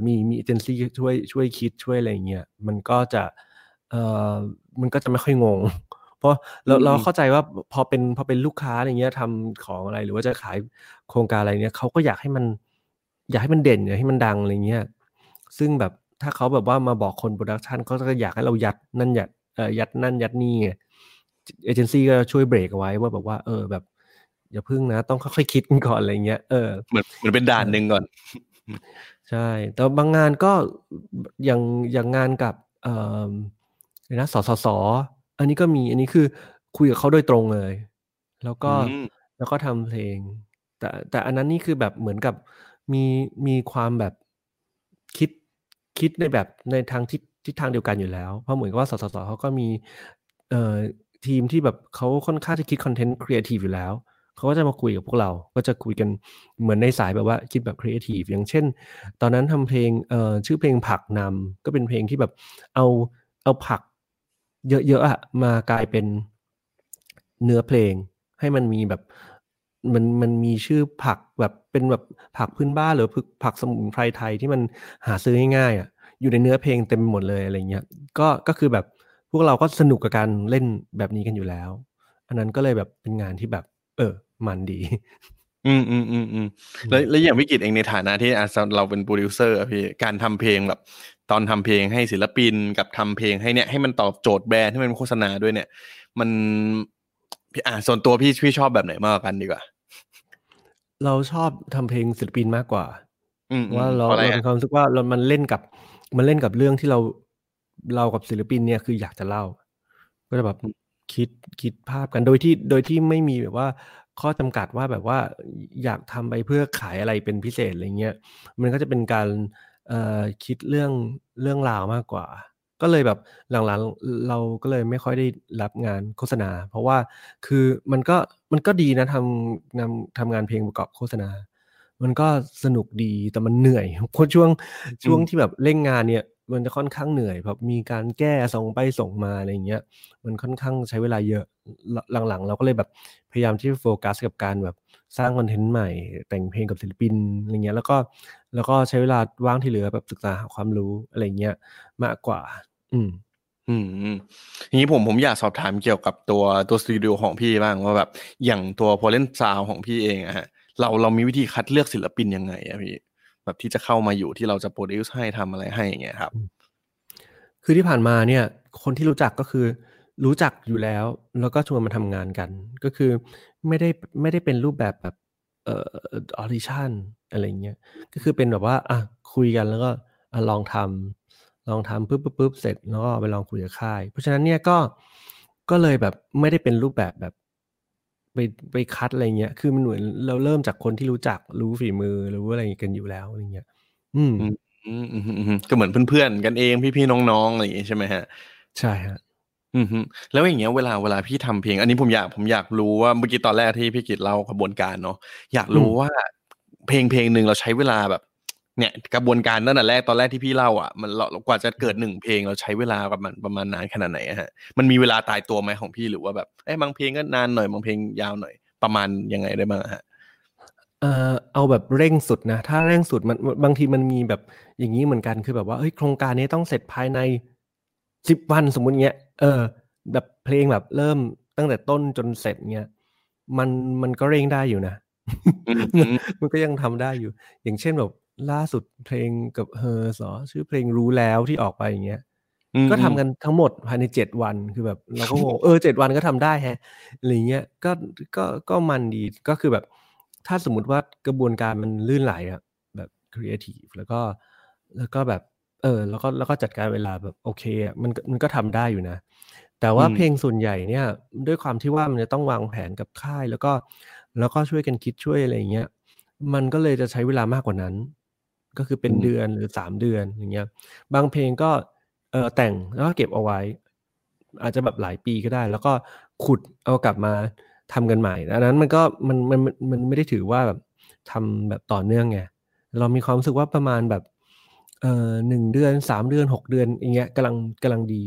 มีเอเจนซี่ช่วยคิดช่วยอะไรเงี้ยมันก็จะไม่ค่อยงงเพราะเราเข้าใจว่าพอเป็นลูกค้าอะไรเงี้ยทำของอะไรหรือว่าจะขายโครงการอะไรเนี้ยเขาก็อยากให้มันเด่นอยากให้มันดังอะไรเงี้ยซึ่งแบบถ้าเขาแบบว่ามาบอกคนโปรดักชันเขาก็อยากให้เรายัดนั่นยัดนี่เอเจนซี่ก็ช่วยเบรกเอาไว้ว่าแบบว่าแบบอย่าพึ่งนะต้องค่อยๆคิดกันก่อนอะไรเงี้ยเหมือนเป็นด่านหนึ่งก่อนใช่แต่บางงานก็อย่างงานกับนะสสส.อันนี้ก็มีอันนี้คือคุยกับเขาโดยตรงเลยแล้วก็ทำเพลงแต่อันนั้นนี่คือแบบเหมือนกับมีความแบบคิดในแบบในทางทิศทางเดียวกันอยู่แล้วเพราะเหมือนกับว่าสสสเขาก็มีทีมที่แบบเขาค่อนข้างจะคิดคอนเทนต์ครีเอทีฟอยู่แล้วเขาก็จะมาคุยกับพวกเราก็จะคุยกันเหมือนในสายแบบว่าคิดแบบครีเอทีฟอย่างเช่นตอนนั้นทำเพลงชื่อเพลงผักนำก็เป็นเพลงที่แบบเอาผักเยอะๆอะมากลายเป็นเนื้อเพลงให้มันมีแบบมันมีชื่อผักแบบเป็นแบบผักพื้นบ้านหรือผักสมุนไพรไทยที่มันหาซื้อง่ายๆอ่ะอยู่ในเนื้อเพลงเต็มหมดเลยอะไรเงี้ยก็คือแบบพวกเราก็สนุกกับการเล่นแบบนี้กันอยู่แล้วอันนั้นก็เลยแบบเป็นงานที่แบบมันดีแล้วอย่างวิกฤตเองในฐานะที่เราเป็นโปรดิวเซอร์พี่การทำเพลงแบบตอนทำเพลงให้ศิลปินกับทำเพลงให้เนี่ยให้มันตอบโจทย์แบรนด์ให้มันโฆษณาด้วยเนี่ยมันส่วนตัวพี่ชอบแบบไหนมากกันดีกว่า เราชอบทำเพลงศิลปินมากกว่าว่าเรามีความรู้สึกว่ามันเล่นกับเรื่องที่เรากับศิลปินเนี่ยคืออยากจะเล่าก็จะแบบคิดภาพกันโดยที่ไม่มีแบบว่าข้อจำกัดว่าแบบว่าอยากทำไปเพื่อขายอะไรเป็นพิเศษอะไรเงี้ยมันก็จะเป็นการคิดเรื่องราวมากกว่าก็เลยแบบหลังๆเราก็เลยไม่ค่อยได้รับงานโฆษณาเพราะว่าคือมันก็ดีนะทำงานเพลงประกอบโฆษณามันก็สนุกดีแต่มันเหนื่อยเพราะช่วงที่แบบเร่งงานเนี่ยมันจะค่อนข้างเหนื่อยแบบมีการแก้ส่งไปส่งมาอะไรอย่างเงี้ยมันค่อนข้างใช้เวลาเยอะหลังๆเราก็เลยแบบพยายามที่จะโฟกัสกับการแบบสร้างคอนเทนต์ใหม่แต่งเพลงกับศิลปินอะไรเงี้ยแล้วก็ใช้เวลาว่างที่เหลือแบบศึกษาหาความรู้อะไรเงี้ยมากกว่าอย่างนี้ผมอยากสอบถามเกี่ยวกับตัวสตูดิโอของพี่บ้างว่าแบบอย่างตัวPollen Soundของพี่เองอะฮะเรามีวิธีคัดเลือกศิลปินยังไงอะพี่แบบที่จะเข้ามาอยู่ที่เราจะโปรดิวซ์ให้ทำอะไรให้อย่างเงี้ยครับคือที่ผ่านมาเนี่ยคนที่รู้จักก็คือรู้จักอยู่แล้วก็ชวนมาทำงานกันก็คือไม่ได้เป็นรูปแบบออดิชั่นอะไรเงี้ยก็คือเป็นแบบว่าอ่ะคุยกันแล้วก็ลองทำปึ๊บเสร็จแล้วก็ไปลองคุยกับค่ายเพราะฉะนั้นเนี่ยก็เลยแบบไม่ได้เป็นรูปแบบไปคัดอะไรเงี้ยคือมันเหมือนเราเริ่มจากคนที่รู้จักรู้ฝีมือรู้อะไรกันอยู่แล้วอะไรเงี้ยก็เหมือนเพื่อนๆกันเองพี่ๆน้องๆอะไรอย่างเงี้ยใช่ไหมฮะใช่ฮะแล้วอย่างเงี้ยเวลาพี่ทำเพลงอันนี้ผมอยากรู้ว่าเมื่อกี้ตอนแรกที่พี่กิจเล่ากระบวนการเนาะอยากรู้ว่าเพลงหนึ่งเราใช้เวลาแบบเนี่ยกระบวนการตั้งแต่แรกตอนแรกที่พี่เล่าอ่ะมันกว่าจะเกิดหนึ่งเพลงเราใช้เวลากับมันประมาณนานขนาดไหนฮะมันมีเวลาตายตัวไหมของพี่หรือว่าแบบบางเพลงก็นานหน่อยบางเพลงยาวหน่อยประมาณยังไงได้บ้างฮะเอาแบบเร่งสุดนะถ้าเร่งสุดมันบางทีมันมีแบบอย่างนี้เหมือนกันคือแบบว่าเฮ้ยโครงการนี้ต้องเสร็จภายใน10 วันสมมุติเงี้ยแบบเพลงแบบเริ่มตั้งแต่ต้นจนเสร็จเงี้ยมันก็เร่งได้อยู่นะ มันก็ยังทำได้อยู่อย่างเช่นแบบล่าสุดเพลงกับHERSชื่อเพลงรู้แล้วที่ออกไปอย่างเงี้ยก็ทำกันทั้งหมดภายใน7 วันคือแบบเราก็งง7 วันก็ทำได้ฮะอะไรเงี้ยก็มันดีก็คือแบบถ้าสมมุติว่ากระบวนการมันลื่นไหลอะแบบครีเอทีฟแล้วก็แบบแล้วก็จัดการเวลาแบบโอเคอ่ะมันก็ทำได้อยู่นะแต่ว่าเพลงส่วนใหญ่เนี่ยด้วยความที่ว่ามันจะต้องวางแผนกับค่ายแล้วก็ช่วยกันคิดช่วยอะไรอย่างเงี้ยมันก็เลยจะใช้เวลามากกว่านั้นก็คือเป็นเดือนหรือ3 เดือนอย่างเงี้ยบางเพลงก็แต่งแล้วก็เก็บเอาไว้อาจจะแบบหลายปีก็ได้แล้วก็ขุดเอากลับมาทำกันใหม่อันนั้นมันก็มันไม่ได้ถือว่าแบบทำแบบต่อเนื่องไงเรามีความรู้สึกว่าประมาณแบบ1 เดือน3 เดือน6 เดือนอย่างเงี้ยกำลังดี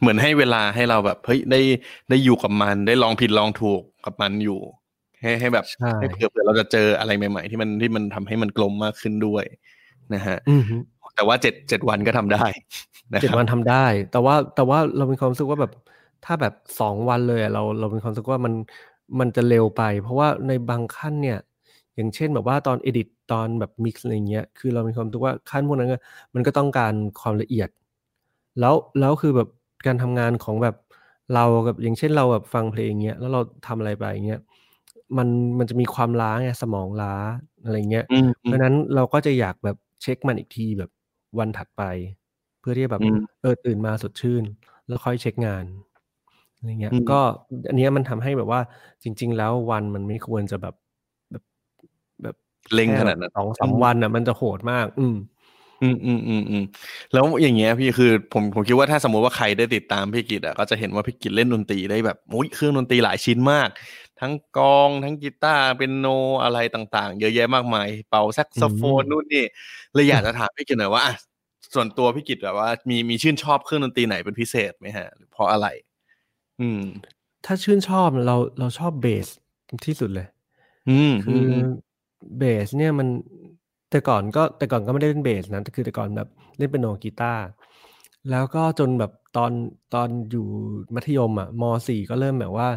เหมือนให้เวลาให้เราแบบเฮ้ยได้อยู่กับมันได้ลองผิดลองถูกกับมันอยู่ให้แบบให้เผื่อเราจะเจออะไรใหม่ๆที่มันทำให้มันกลมมากขึ้นด้วยนะฮะแต่ว่า7 วันก็ทำได้7 วันทำได้แต่ว่าเรามีความรู้สึกว่าแบบถ้าแบบ2 วันเลยเรามีความรู้สึกว่ามันจะเร็วไปเพราะว่าในบางขั้นเนี่ยอย่างเช่นแบบว่าตอน edit ตอนแบบ mix อะไรเงี้ยคือเรามีความรู้สึกว่าขั้นพวกนั้นมันก็ต้องการความละเอียดแล้วคือแบบการทำงานของแบบเรากับอย่างเช่นเราแบบฟังเพลงเงี้ยแล้วเราทำอะไรไปเงี้ยมันจะมีความล้าไงสมองล้าอะไรเงี้ยเพราะนั้นเราก็จะอยากแบบเช็คมันอีกทีแบบวันถัดไปเพื่อที่แบบตื่นมาสดชื่นแล้วค่อยเช็คงานอะไรเงี้ยก็อันนี้มันทำให้แบบว่าจริงๆแล้ววันมันไม่ควรจะแบบเร่งขนาดนั้น 2-3 วันน่ะมันจะโหดมากแล้วอย่างเงี้ยพี่คือผมคิดว่าถ้าสมมติว่าใครได้ติดตามพี่กิจอ่ะก็จะเห็นว่าพี่กิจเล่นดนตรีได้แบบเครื่องดนตรีหลายชิ้นมากทั้งกลองทั้งกีตาร์เปียโนอะไรต่างๆเยอะแยะมากมายเป่าแซกโซโฟนนู่นนี่เลยอยากจะถามพี่กิจหน่อยว่าส่วนตัวพี่กิจแบบว่ามีชื่นชอบเครื่องดนตรีไหนเป็นพิเศษไหมฮะหรือเพราะอะไรถ้าชื่นชอบเราชอบเบสที่สุดเลยคือเบสเนี่ยมันแต่ก่อนก็ไม่ได้เล่นเบสนะคือแต่ก่อนแบบเล่นเปียโนกีตาร์แล้วก็จนแบบตอนอยู่มัธยมอ่ะม.4 ก็เริ่มแบบว่า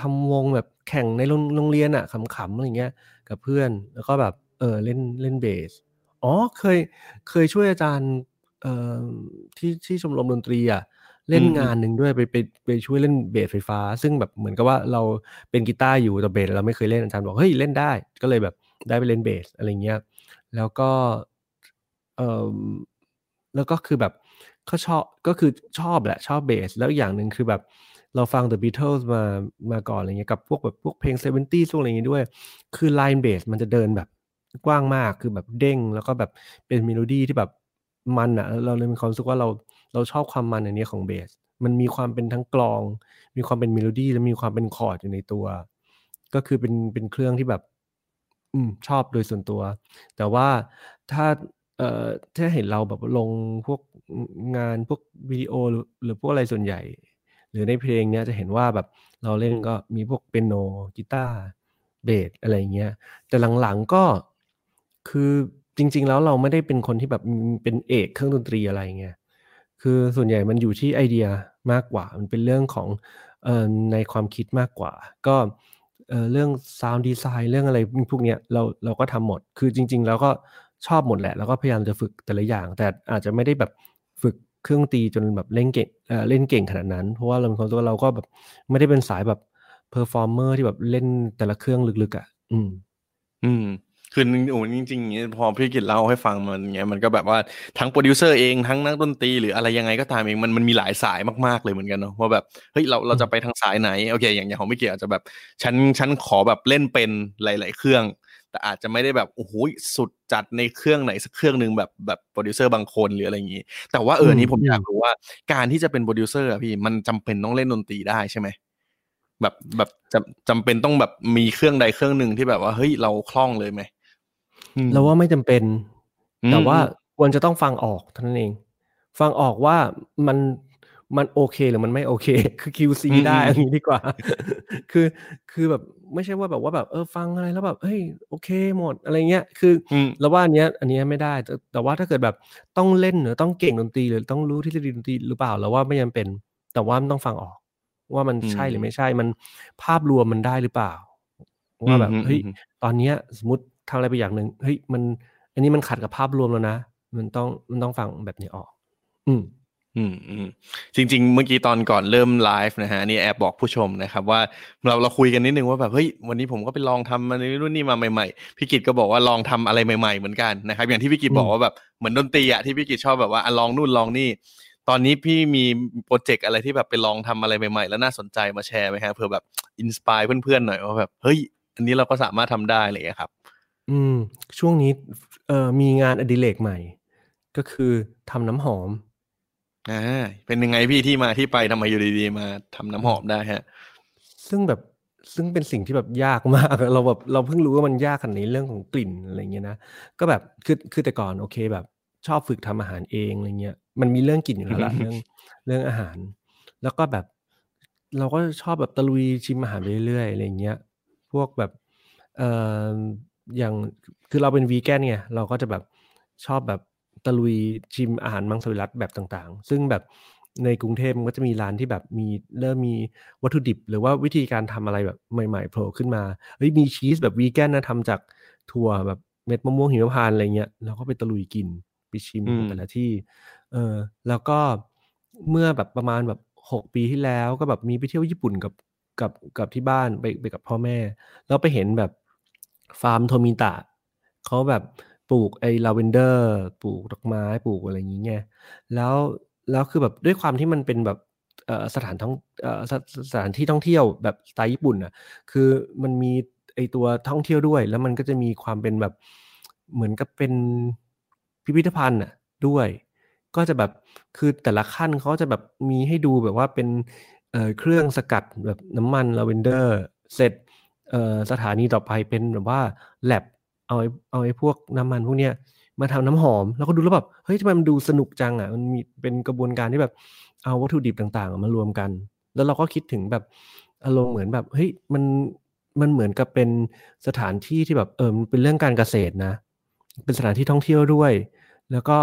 ทำวงแบบแข่งในโรงเรียนอ่ะขำๆอะไรเงี้ยกับเพื่อนแล้วก็แบบเล่นเบสเคยช่วยอาจารย์ที่ชมรมดนตรีอ่ะ เล่นงานหนึ่งด้วยไปช่วยเล่นเบสไฟฟ้าซึ่งแบบเหมือนกับว่าเราเป็นกีตาร์อยู่แต่เบสเราไม่เคยเล่นอาจารย์บอกเฮ้ยเล่นได้ก็เลยแบบได้ไปเล่นเบสอะไรเงี้ยแล้วก็คือแบบเขาชอบก็คือชอบแหละชอบเบสแล้วอย่างหนึ่งคือแบบเราฟัง The Beatles มาก่อนอะไรเงี้ยกับพวกแบบพวกเพลง 70s พวกอะไรอย่างงี้ด้วยคือไลน์เบสมันจะเดินแบบกว้างมากคือแบบเด้งแล้วก็แบบเป็นเมโลดี้ที่แบบมันอ่ะเราเลยมีความรู้สึกว่าเราชอบความมันอันนี้ของเบสมันมีความเป็นทั้งกลองมีความเป็นเมโลดี้และมีความเป็นคอร์ดอยู่ในตัวก็คือเป็นเครื่องที่แบบชอบโดยส่วนตัวแต่ว่าถ้าเห็นเราแบบลงพวกงานพวกวิดีโอหรือพวกอะไรส่วนใหญ่หรือในเพลงเนี้ยจะเห็นว่าแบบเราเล่นก็มีพวกเปียโนกีตาร์เบสอะไรเงี้ยแต่หลังๆก็คือจริงๆแล้วเราไม่ได้เป็นคนที่แบบเป็นเอกเครื่องดนตรีอะไรเงี้ยคือส่วนใหญ่มันอยู่ที่ไอเดียมากกว่ามันเป็นเรื่องของในความคิดมากกว่าก็เรื่อง sound design เรื่องอะไรพวกเนี้ยเราก็ทำหมดคือจริงๆแล้วก็ชอบหมดแหละแล้วก็พยายามจะฝึกแต่ละอย่างแต่อาจจะไม่ได้แบบฝึกเครื่องตีจนแบบเล่นเก่งขนาดนั้นเพราะว่าเราเป็นคนตัวเราก็แบบไม่ได้เป็นสายแบบเพอร์ฟอร์เมอร์ที่แบบเล่นแต่ละเครื่องลึกๆอ่ะคือจริงๆพอพี่กิตเล่าให้ฟังมันเงี้ยมันก็แบบว่าทั้งโปรดิวเซอร์เองทั้งนักดนตรีหรืออะไรยังไงก็ตามเองมันมีหลายสายมากๆเลยเหมือนกันเนาะว่าแบบเฮ้ยเราจะไปทางสายไหนโอเคอย่างของพี่กิตอาจจะแบบฉันขอแบบเล่นเป็นหลายๆเครื่องแต่อาจจะไม่ได้แบบโอ้โหสุดจัดในเครื่องไหนสักเครื่องนึงแบบโปรดิวเซอร์บางคนหรืออะไรอย่างงี้แต่ว่านี่ผมอยากรู้ว่าการที่จะเป็นโปรดิวเซอร์อ่ะพี่มันจำเป็นต้องเล่นดนตรีได้ใช่มั้ยแบบจำเป็นต้องแบบมีเครื่องใดเครื่องนึงที่แบบว่าเฮ้ยเราคล่องเลยมั้ยเราว่าไม่จำเป็นแต่ว่าควรจะต้องฟังออกเท่านั้นเองฟังออกว่ามันโอเคหรือมันไม่โอเคคือ QC ได้อย่างนี้ดีกว่า คือแบบไม่ใช่ว่าแบบฟังอะไรแล้วแบบเฮ้ยโอเคหมดอะไรเงี้ยคือแล้วว่าอันเนี้ยไม่ได้แต่ว่าถ้าเกิดแบบต้องเล่นหรือต้องเก่งดนตรีหรือต้องรู้ที่จะดีดนตรีหรือเปล่าแล้วว่าไม่จำเป็นแต่ว่ามันต้องฟังออกว่ามันใช่หรือไม่ใช่มันภาพรวมมันได้หรือเปล่าว่าแบบเฮ้ยตอนเนี้ยสมมติทำอะไรไปอย่างนึงเฮ้ยมันอันนี้มันขัดกับภาพรวมแล้วนะมันต้องฟังแบบนี้ออกจริงๆเมื่อกี้ตอนก่อนเริ่มไลฟ์นะฮะนี่แอบบอกผู้ชมนะครับว่าเราคุยกันนิดนึงว่าแบบเฮ้ยวันนี้ผมก็ไปลองทำอะไรรุ่นนี้มาใหม่ๆพี่กิตก็บอกว่าลองทำอะไรใหม่ๆเหมือนกันนะครับอย่างที่พี่กิตบอกว่าแบบเหมือนดนตรีอะที่พี่กิตชอบแบบว่าลองนู่นลองนี่ตอนนี้พี่มีโปรเจกต์อะไรที่แบบไปลองทำอะไรใหม่ๆแล้วน่าสนใจมาแชร์ไหมฮะเพื่อแบบอินสไปร์เพื่อนๆหน่อยว่าแบบเฮ้ยอันนี้เราก็สามารถทำได้เลยครับช่วงนี้มีงานอดิเรกใหม่ก็คือทำน้ำหอมเป็นยังไงพี่ที่มาที่ไปทำไมอยู่ดีๆมาทำน้ำหอมได้ฮะซึ่งเป็นสิ่งที่แบบยากมากเราเพิ่งรู้ว่ามันยากขนาดนี้เรื่องของกลิ่นอะไรเงี้ยนะก็แบบคือแต่ก่อนโอเคแบบชอบฝึกทำอาหารเองอะไรเงี้ยมันมีเรื่องกลิ่นอยู่แล้ว เรื่องอาหารแล้วก็แบบเราก็ชอบแบบตะลุยชิมอาหารไปเรื่อยๆอะไรเงี้ยพวกแบบอย่างคือเราเป็นวีแกนไงเราก็จะแบบชอบแบบตะลุยชิมอาหารมังสวิรัติแบบต่างๆซึ่งแบบในกรุงเทพมันก็จะมีร้านที่แบบมีเริ่มมีวัตถุดิบหรือว่าวิธีการทำอะไรแบบใหม่ๆโผล่ขึ้นมาเฮ้ยมีชีสแบบวีแกนนะทำจากถั่วแบบเม็ดมะม่วงหิมพานต์อะไรเงี้ยเราก็ไปตะลุยกินไปชิมแต่ละที่แล้วก็เมื่อแบบประมาณแบบ6ปีที่แล้วก็แบบมีไปเที่ยวญี่ปุ่นกับที่บ้านไปกับพ่อแม่แล้วไปเห็นแบบฟาร์มโทมิตะเขาแบบปลูกไอ้ลาเวนเดอร์ปลูกดอกไม้ปลูกอะไรอย่างเงี้ยแล้วคือแบบด้วยความที่มันเป็นแบบสถานที่ท่องเที่ยวแบบสไตล์ญี่ปุ่นน่ะคือมันมีไอ้ตัวท่องเที่ยวด้วยแล้วมันก็จะมีความเป็นแบบเหมือนกับเป็นพิพิธภัณฑ์น่ะด้วยก็จะแบบคือแต่ละขั้นเขาจะแบบมีให้ดูแบบว่าเป็นเครื่องสกัดแบบน้ำมันลาเวนเดอร์เสร็จสถานีต่อไปเป็นแบบว่าแลบเอาไอ้พวกน้ำมันพวกเนี้ยมาทำน้ำหอมแล้วก็ดูแล้วแบบเฮ้ยทำไมมันดูสนุกจังอ่ะมันมีเป็นกระบวนการที่แบบเอาวัตถุดิบต่างๆมารวมกันแล้วเราก็คิดถึงแบบอารมณ์เหมือนแบบเฮ้ยมันเหมือนกับเป็นสถานที่ที่แบบมันเป็นเรื่องการเกษตรนะเป็นสถานที่ท่องเที่ยวด้วยแล้วก็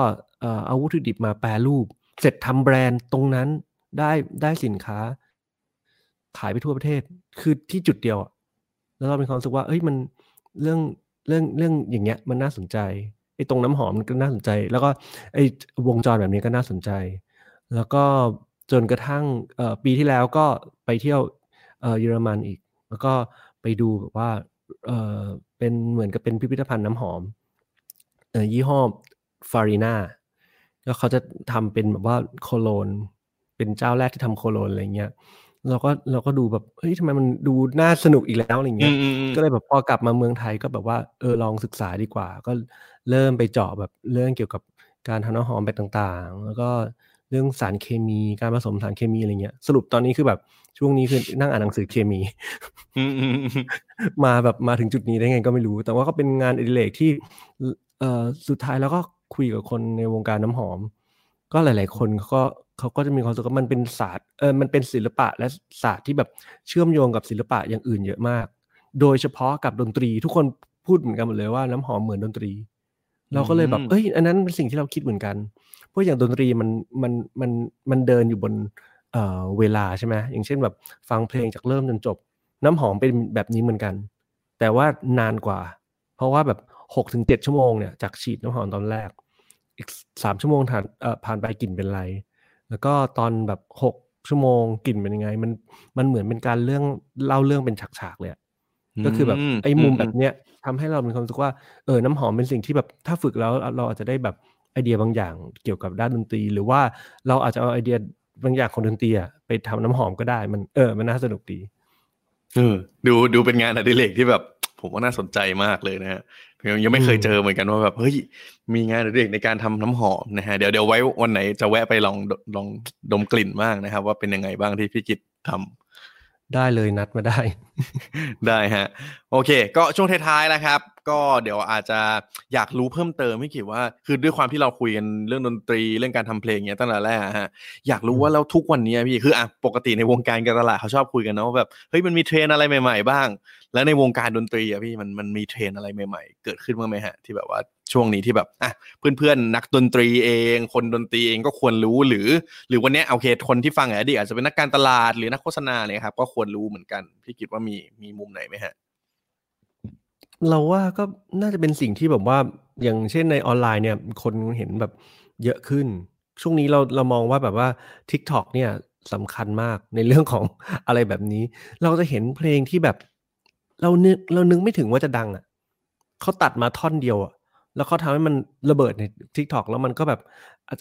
เอาวัตถุดิบมาแปรรูปเสร็จทำแบรนด์ตรงนั้นได้สินค้าขายไปทั่วประเทศคือที่จุดเดียวแล้วเราเป็นความรู้สึกว่าเอ้ยมันเรื่องอย่างเงี้ยมันน่าสนใจไอ้ตรงน้ำหอมมันก็น่าสนใจแล้วก็ไอ้วงจรแบบนี้ก็น่าสนใจแล้วก็ จนกระทั่งปีที่แล้วก็ไปเที่ยวเยอรมันอีกแล้วก็ไปดูแบบว่าเป็นเหมือนกับเป็นพิพิธภัณฑ์น้ำหอมยี่ห้อ Farina ก็เขาจะทำเป็นแบบว่าโคโลนเป็นเจ้าแรกที่ทำโคโลนอะไรเงี้ยเราก็ดูแบบเฮ้ยทำไมมันดูน่าสนุกอีกแล้วอะไรเงี้ยก็เลยแบบพอกลับมาเมืองไทยก็แบบว่าลองศึกษาดีกว่าก็เริ่มไปเจาะแบบเรื่องเกี่ยวกับการทำน้ำหอมแบบต่างๆแล้วก็เรื่องสารเคมีการผสมสารเคมีอะไรเงี้ยสรุปตอนนี้คือแบบช่วงนี้คือนั่งอ่านหนังสือเคมี มาแบบมาถึงจุดนี้ได้ไงก็ไม่รู้แต่ว่าก็เป็นงานอดิเรกที่สุดท้ายแล้วก็คุยกับคนในวงการน้ำหอมก็หลายๆคนเขาก็จะมีความรู้สึกว่ามันเป็นศาสตร์มันเป็นศิลปะและศาสตร์ที่แบบเชื่อมโยงกับศิลปะอย่างอื่นเยอะมากโดยเฉพาะกับดนตรีทุกคนพูดเหมือนกันหมดเลยว่าน้ำหอมเหมือนดนตรีเราก็เลยแบบเอ้ยอันนั้นเป็นสิ่งที่เราคิดเหมือนกันเพราะอย่างดนตรีมันเดินอยู่บนเวลาใช่ไหมอย่างเช่นแบบฟังเพลงจากเริ่มจนจบน้ำหอมเป็นแบบนี้เหมือนกันแต่ว่านานกว่าเพราะว่าแบบ 6-7 ชั่วโมงเนี่ยจากฉีดน้ำหอมตอนแรกอีก3ชั่วโมงผ่านไปกลิ่นเป็นไรแล้วก็ตอนแบบ6ชั่วโมงกลิ่นเป็นยังไงมันเหมือนเป็นการเล่าเรื่องเป็นฉากๆเลยก็คือแบบไอ้มุมแบบเนี้ยทำให้เรามีความรู้สึกว่าน้ำหอมเป็นสิ่งที่แบบถ้าฝึกแล้วเราอาจจะได้แบบไอเดียบางอย่างเกี่ยวกับด้านดนตรีหรือว่าเราอาจจะเอาไอเดียบางอย่างของดนตรีไปทำน้ำหอมก็ได้มันมันน่าสนุกดีดูเป็นงานอดิเรกที่แบบผมว่าน่าสนใจมากเลยนะฮะยังไม่เคยเจอเหมือนกันว่าแบบเฮ้ยมีงานอดิเรกในการทำน้ำหอมนะฮะเดี๋ยวไว้วันไหนจะแวะไปลองดมกลิ่นบ้างนะครับว่าเป็นยังไงบ้างที่พี่กิตทำได้เลยนัดมาได้ ได้ฮะโอเคก็ช่วงท้ายๆแล้วครับก็เดี๋ยวอาจจะอยากรู้เพิ่มเติมพี่กิตว่าคือด้วยความที่เราคุยกันเรื่องดนตรีเรื่องการทำเพลงเงี้ยตั้งแต่แรกฮะอยากรู้ว่าแล้วทุกวันนี้พี่คือปกติในวงการการตลาดเขาชอบคุยกันเนาะแบบเฮ้ยมันมีเทรนอะไรใหม่ๆบ้างแล้วในวงการดนตรีอ่ะพี่มันมีเทรนอะไรใหม่ๆเกิดขึ้นบ้างไหมฮะที่แบบว่าช่วงนี้ที่แบบเพื่อนๆนักดนตรีเองคนดนตรีเองก็ควรรู้หรือวันนี้โอเคคนที่ฟังอาจจะเป็นนักการตลาดหรือนักโฆษณาเนี่ยครับก็ควรรู้เหมือนกันพี่คิดว่ามีมุมไหนไหมฮะเราว่าก็น่าจะเป็นสิ่งที่แบบว่าอย่างเช่นในออนไลน์เนี่ยคนเห็นแบบเยอะขึ้นช่วงนี้เรามองว่าแบบว่า TikTok เนี่ยสำคัญมากในเรื่องของอะไรแบบนี้เราจะเห็นเพลงที่แบบเรานึกไม่ถึงว่าจะดังอ่ะเขาตัดมาท่อนเดียวอ่ะแล้วเขาทำให้มันระเบิดใน TikTok แล้วมันก็แบบ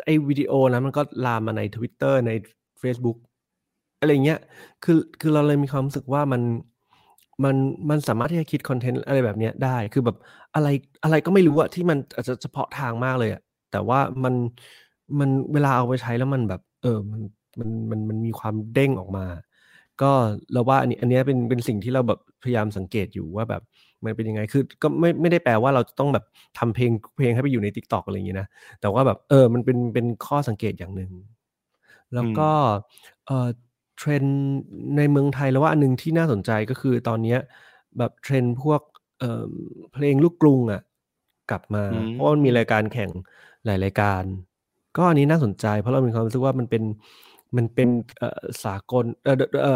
ไอ้วิดีโอนะมันก็ลามมาใน Twitter ใน Facebook อะไรเงี้ยคือเราเลยมีความรู้สึกว่ามันสามารถที่จะคิดคอนเทนต์อะไรแบบนี้ได้คือแบบอะไรก็ไม่รู้อะที่มันอาจจะเฉพาะทางมากเลยอะแต่ว่ามันเวลาเอาไปใช้แล้วมันแบบมันมีความเด้งออกมาก็เราว่าอันนี้เป็นสิ่งที่เราแบบพยายามสังเกตอยู่ว่าแบบมันเป็นยังไงคือก็ไม่ได้แปลว่าเราจะต้องแบบทำเพลงให้ไปอยู่ใน TikTok อะไรอย่างงี้นะแต่ว่าแบบมันเป็นข้อสังเกตอย่างนึงแล้วก็เทรนด์ในเมืองไทยแล้วว่าอันนึงที่น่าสนใจก็คือตอนนี้แบบเทรนด์พวกเพลงลูกกรุงอ่ะกลับมาเพราะมันมีรายการแข่งหลายรายการก็อันนี้น่าสนใจเพราะเรามีความรู้สึกว่ามันเป็นสากล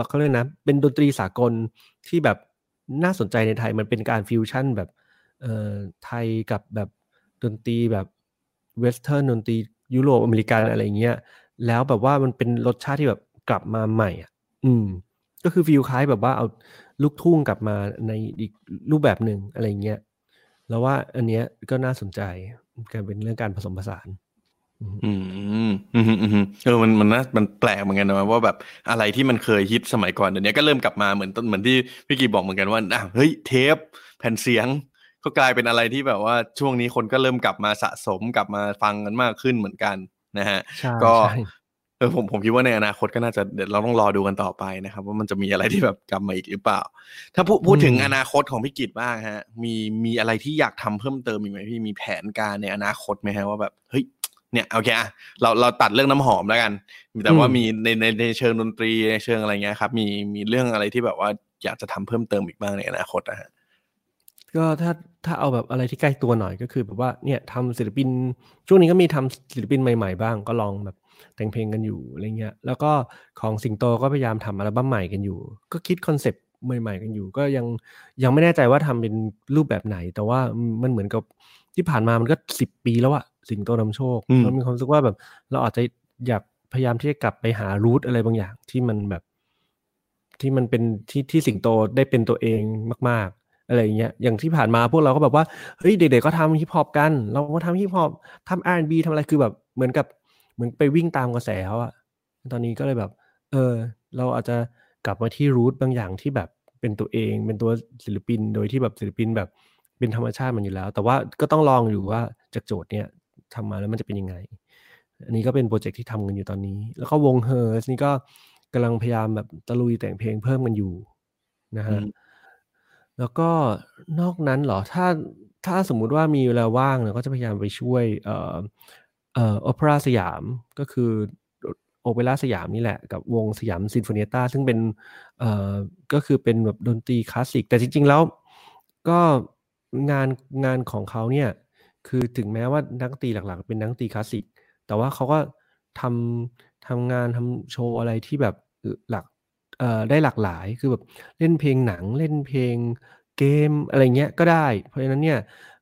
เขาเรียกนะเป็นดนตรีสากลที่แบบน่าสนใจในไทยมันเป็นการฟิวชั่นแบบไทยกับแบบดนตรีแบบเวสเทิร์นดนตรียุโรปอเมริกันอะไรอย่างเงี้ยแล้วแบบว่ามันเป็นรสชาติที่แบบกลับมาใหม่ก็คือฟีลคล้ายแบบว่าเอาลูกทุ่งกลับมาในอีกรูปแบบหนึ่งอะไรเงี้ยแล้วว่าอันเนี้ยก็น่าสนใจการเป็นเรื่องการผสมผสานมันแปลกเหมือนกันนะว่าแบบอะไรที่มันเคยฮิตสมัยก่อนเดี๋ยวนี้ก็เริ่มกลับมาเหมือนที่พี่กีบอกเหมือนกันว่าเฮ้ยเทปแผ่นเสียงก็กลายเป็นอะไรที่แบบว่าช่วงนี้คนก็เริ่มกลับมาสะสมกลับมาฟังกันมากขึ้นเหมือนกันนะฮะก็ผมคิดว่าในอนาคตก็น่าจะเดี๋ยวเราต้องรอดูกันต่อไปนะครับว่ามันจะมีอะไรที่แบบกลับมาอีกหรือเปล่าถ้าพูดถึงอนาคตของพี่กิตบ้างฮะมีอะไรที่อยากทำเพิ่มเติมอีกไหมพี่มีแผนการในอนาคตไหมฮะว่าแบบเฮ้ยเนี่ยโอเคอ่ะเราตัดเรื่องน้ำหอมแล้วกันแต่ว่ามีในเชิงดนตรีในเชิงอะไรเงี้ยครับมีเรื่องอะไรที่แบบว่าอยากจะทำเพิ่มเติมอีกบ้างในอนาคตนะฮะก็ถ้าเอาแบบอะไรที่ใกล้ตัวหน่อยก็คือแบบว่าเนี่ยทำศิลปินช่วงนี้ก็มีทำศิลปินใหม่ๆบ้างก็ลองแบบแต่งเพลงกันอยู่อะไรเงี้ยแล้วก็ของสิงโตก็พยายามทำอัลบั้มใหม่กันอยู่ก็คิดคอนเซปต์ใหม่ๆกันอยู่ก็ยังไม่แน่ใจว่าทำเป็นรูปแบบไหนแต่ว่ามันเหมือนกับที่ผ่านมามันก็10 ปีแล้วอะสิงโตนำโชคเรามีความรู้สึกว่าแบบเราอาจจะอยาก พยายามที่จะกลับไปหารูทอะไรบางอย่างที่มันแบบที่มันเป็นที่สิงโตได้เป็นตัวเองมากๆอะไรอย่างเงี้ยอย่างที่ผ่านมาพวกเราก็แบบว่าเฮ้ยเด็กๆก็ทำฮิปฮอปกันเราก็ทำฮิปฮอปทำ R&B ทำอะไรคือแบบเหมือนไปวิ่งตามกระแสเขาอะตอนนี้ก็เลยแบบเราอาจจะกลับมาที่รูทบางอย่างที่แบบเป็นตัวเองเป็นตัวศิลปินโดยที่แบบศิลปินแบบเป็นธรรมชาติมันอยู่แล้วแต่ว่าก็ต้องลองอยู่ว่าจากโจทย์เนี้ยทำมาแล้วมันจะเป็นยังไงอันนี้ก็เป็นโปรเจกต์ที่ทำกันอยู่ตอนนี้แล้วก็วง HERS นี่ก็กำลังพยายามแบบตะลุยแต่งเพลงเพิ่มกันอยู่นะฮะแล้วก็นอกนั้นเหรอถ้าสมมุติว่ามีเวลาว่างเนี่ยก็จะพยายามไปช่วยโอเปร่าสยามก็คือโอเปร่าสยามนี่แหละกับวงสยามซิมโฟเนียต้าซึ่งเป็นก็คือเป็นแบบดนตรีคลาสสิกแต่จริงๆแล้วก็งานของเขาเนี่ยคือถึงแม้ว่านักดนตรีหลักๆเป็นนักดนตรีคลาสสิกแต่ว่าเขาก็ทำงานทำโชว์อะไรที่แบบหลักได้หลากหลายคือแบบเล่นเพลงหนังเล่นเพลงเกมอะไรเงี้ยก็ได้เพราะฉะนั้นเนี่ย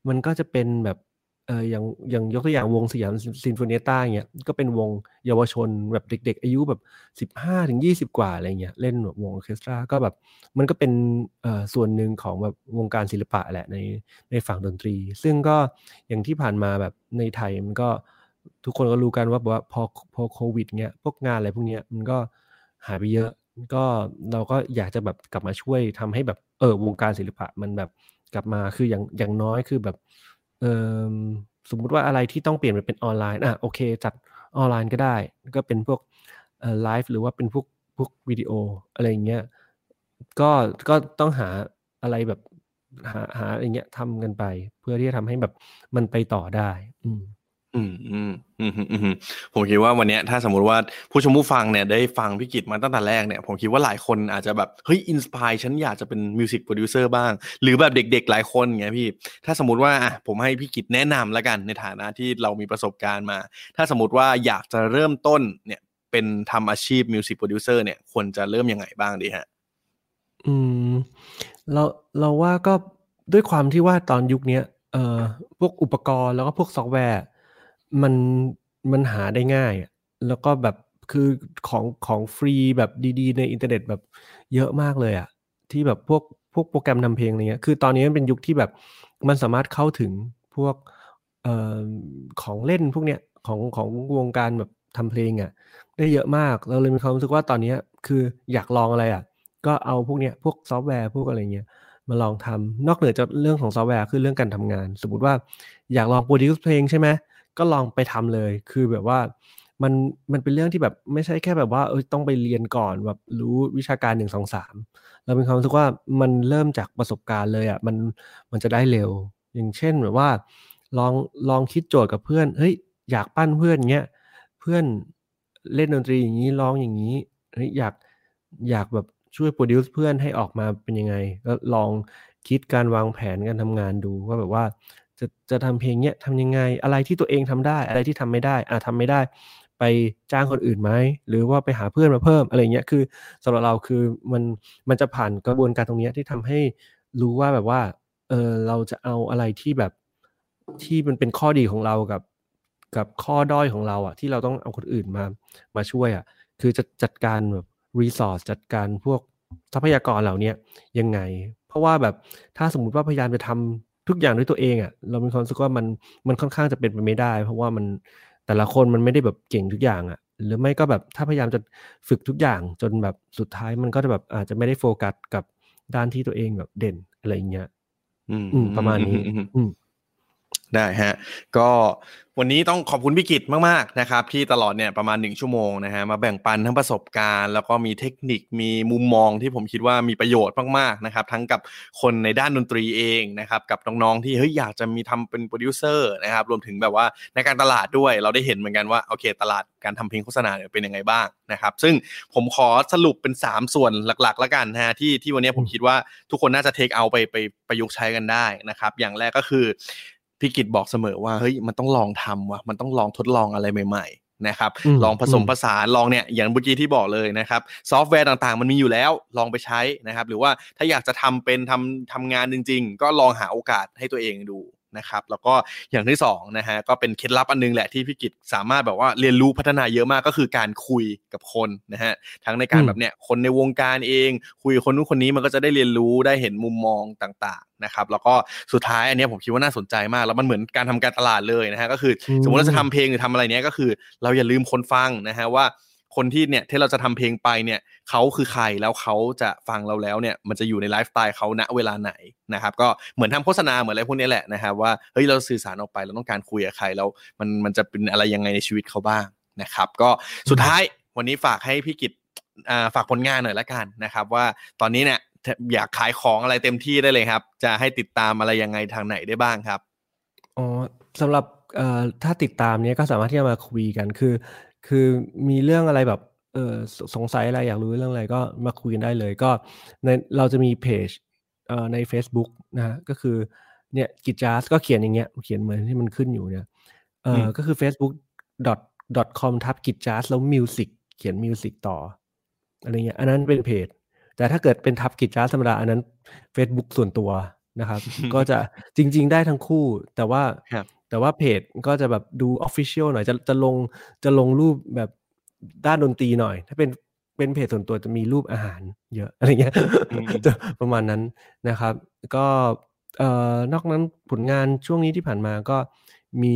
มันก็จะเป็นแบบอย่างยกตัวอย่างวงสยามซิมโฟเนียต้าเงี้ยก็เป็นวงเยาวชนแบบเด็กๆอายุแบบ15ถึง20กว่าอะไรเงี้ยเล่นแบบวงออเคสตราก็แบบมันก็เป็นส่วนหนึ่งของแบบวงการศิลปะแหละในฝั่งดนตรีซึ่งก็อย่างที่ผ่านมาแบบในไทยมันก็ทุกคนก็รู้กันว่าแบบว่าพอโควิดเงี้ยพวกงานอะไรพวกเนี้ยมันก็หายไปเยอะก็เราก็อยากจะแบบกลับมาช่วยทำให้แบบวงการศิลปะมันแบบกลับมาคืออย่างน้อยคือแบบสมมุติว่าอะไรที่ต้องเปลี่ยนไปเป็นออนไลน์โอเคจัดออนไลน์ก็ได้ก็เป็นพวกไลฟ์หรือว่าเป็นพวกวิดีโออะไรอย่างเงี้ยก็ต้องหาอะไรแบบหาอะไรเงี้ยทำกันไปเพื่อที่จะทำให้แบบมันไปต่อได้ผมคิดว่าวันนี้ถ้าสมมุติว่าผู้ชมผู้ฟังเนี่ยได้ฟังพี่กิตมาตั้งแต่แรกเนี่ยผมคิดว่าหลายคนอาจจะแบบเฮ้ยอินสไปร์ฉันอยากจะเป็นมิวสิกโปรดิวเซอร์บ้างหรือแบบเด็กๆหลายคนไงพี่ถ้าสมมุติว่าผมให้พี่กิตแนะนำละกันในฐานะที่เรามีประสบการณ์มาถ้าสมมุติว่าอยากจะเริ่มต้นเนี่ยเป็นทำอาชีพมิวสิกโปรดิวเซอร์เนี่ยควรจะเริ่มยังไงบ้างดีฮะเราว่าก็ด้วยความที่ว่าตอนยุคนี้พวกอุปกรณ์แล้วก็พวกซอฟต์แวร์มันหาได้ง่ายแล้วก็แบบคือของฟรีแบบดีๆในอินเทอร์เน็ตแบบเยอะมากเลยอะที่แบบพวกโปรแกรมทำเพลงอะไรเงี้ยคือตอนนี้มันเป็นยุคที่แบบมันสามารถเข้าถึงพวกของเล่นพวกเนี้ยของวงการแบบทำเพลงอะได้เยอะมากเราเลยมีความรู้สึกว่าตอนนี้คืออยากลองอะไรอะก็เอาพวกเนี้ยพวกซอฟต์แวร์พวกอะไรเงี้ยมาลองทำนอกเหนือจากเรื่องของซอฟต์แวร์คือเรื่องการทำงานสมมติว่าอยากลองโปรดิวซ์เพลงใช่ไหมก็ลองไปทำเลยคือแบบว่ามันเป็นเรื่องที่แบบไม่ใช่แค่แบบว่าต้องไปเรียนก่อนแบบรู้วิชาการ 1-2-3 เราเป็นความรู้สึกว่ามันเริ่มจากประสบการณ์เลยอ่ะมันจะได้เร็วอย่างเช่นแบบว่าลองคิดโจทย์กับเพื่อนเฮ้ยอยากปั้นเพื่อนเงี้ยเพื่อนเล่นดนตรีอย่างนี้ร้องอย่างนี้เฮ้ยอยากแบบช่วยโปรดิวซ์เพื่อนให้ออกมาเป็นยังไงก็ลองคิดการวางแผนการทำงานดูว่าแบบว่าจะทำเพลงเนี้ยทำยังไงอะไรที่ตัวเองทำได้อะไรที่ทำไม่ได้ทำไม่ได้ไปจ้างคนอื่นไหมหรือว่าไปหาเพื่อนมาเพิ่มอะไรเงี้ยคือสำหรับเราคือมันจะผ่านกระบวนการตรงเนี้ยที่ทำให้รู้ว่าแบบว่าเราจะเอาอะไรที่แบบที่มันเป็นข้อดีของเรากับข้อด้อยของเราอ่ะที่เราต้องเอาคนอื่นมาช่วยอ่ะคือจะจัดการแบบรีซอสจัดการพวกทรัพยากรเหล่านี้ยังไงเพราะว่าแบบถ้าสมมติว่าพยายามจะทำทุกอย่างด้วยตัวเองอ่ะเรามีความรู้สึกว่ามันค่อนข้างจะเป็นไปไม่ได้เพราะว่ามันแต่ละคนมันไม่ได้แบบเก่งทุกอย่างอ่ะหรือไม่ก็แบบถ้าพยายามจะฝึกทุกอย่างจนแบบสุดท้ายมันก็จะแบบอาจจะไม่ได้โฟกัสกับด้านที่ตัวเองแบบเด่นอะไรอย่างเงี้ยประมาณนี้ได้ฮะก็วันนี้ต้องขอบคุณพี่กิตมากๆนะครับที่ตลอดเนี่ยประมาณ1ชั่วโมงนะฮะมาแบ่งปันทั้งประสบการณ์แล้วก็มีเทคนิคมีมุมมองที่ผมคิดว่ามีประโยชน์มากๆนะครับทั้งกับคนในด้านดนตรีเองนะครับกับน้องๆที่เฮ้ยอยากจะมีทำเป็นโปรดิวเซอร์นะครับรวมถึงแบบว่าในการตลาดด้วยเราได้เห็นเหมือนกันว่าโอเคตลาดการทำเพลงโฆษณาเนี่ยเป็นยังไงบ้างนะครับซึ่งผมขอสรุปเป็น3ส่วนหลักๆละกันนะฮะที่วันนี้ผมคิดว่าทุกคนน่าจะเทคเอาไปประยุกต์ใช้กันได้นะครับอย่างแรกก็คือพี่กิตบอกเสมอว่าเฮ้ยมันต้องลองทำว่ะมันต้องลองทดลองอะไรใหม่ๆนะครับลองผสมผสานลองเนี่ยอย่างเมื่อกี้ที่บอกเลยนะครับซอฟต์แวร์ต่างๆมันมีอยู่แล้วลองไปใช้นะครับหรือว่าถ้าอยากจะทำงานจริงๆก็ลองหาโอกาสให้ตัวเองดู นะครับแล้วก็อย่างที่2นะฮะก็เป็นเคล็ดลับอันนึงแหละที่พี่กิจสามารถแบบว่าเรียนรู้พัฒนาเยอะมากก็คือการคุยกับคนนะฮะทั้งในการแบบเนี้ยคนในวงการเองคุยคนนู้นคนนี้มันก็จะได้เรียนรู้ได้เห็นมุมมองต่างๆนะครับแล้วก็สุดท้ายอันนี้ผมคิดว่าน่าสนใจมากแล้วมันเหมือนการทำการตลาดเลยนะฮะก็คือสมมติเราจะทำเพลงหรือทำอะไรเนี้ยก็คือเราอย่าลืมคนฟังนะฮะว่าคนที่เนี่ยที่เราจะทำเพลงไปเนี่ยเขาคือใครแล้วเขาจะฟังเราแล้วเนี่ยมันจะอยู่ในไลฟ์สไตล์เขาณเวลาไหนนะครับก็เหมือนทำโฆษณาเหมือนอะไรพวกนี้แหละนะครับว่าเฮ้ยเราสื่อสารออกไปเราต้องการคุยกับใครแล้วมันจะเป็นอะไรยังไงในชีวิตเขาบ้างนะครับก็สุดท้ายวันนี้ฝากให้พี่กิจฝากผลงานหน่อยละกันนะครับว่าตอนนี้เนี่ยอยากขายของอะไรเต็มที่ได้เลยครับจะให้ติดตามอะไรยังไงทางไหนได้บ้างครับอ๋อสำหรับถ้าติดตามเนี่ยก็สามารถที่จะมาคุยกันคือมีเรื่องอะไรแบบสงสัยอะไรอยากรู้เรื่องอะไรก็มาคุยกันได้เลยก็เราจะมีเพจใน Facebook นะฮะก็คือเนี่ยกิจจาสก็เขียนอย่างเงี้ยเขียนเหมือนที่มันขึ้นอยู่เนี่ยก็คือ facebook.com/gitjazz แล้ว music เขียน music ต่ออะไรเงี้ยอันนั้นเป็นเพจแต่ถ้าเกิดเป็นทับกิจจาสธรรมดาอันนั้น Facebook ส่วนตัวนะครับ ก็จะจริงๆได้ทั้งคู่แต่ว่าเพจก็จะแบบดู official หน่อยจะลงรูปแบบด้านดนตรีหน่อยถ้าเป็นเพจส่วนตัวจะมีรูปอาหารเยอะอะไรเงี้ย ประมาณนั้นนะครับก็นอกนั้นผลงานช่วงนี้ที่ผ่านมาก็มี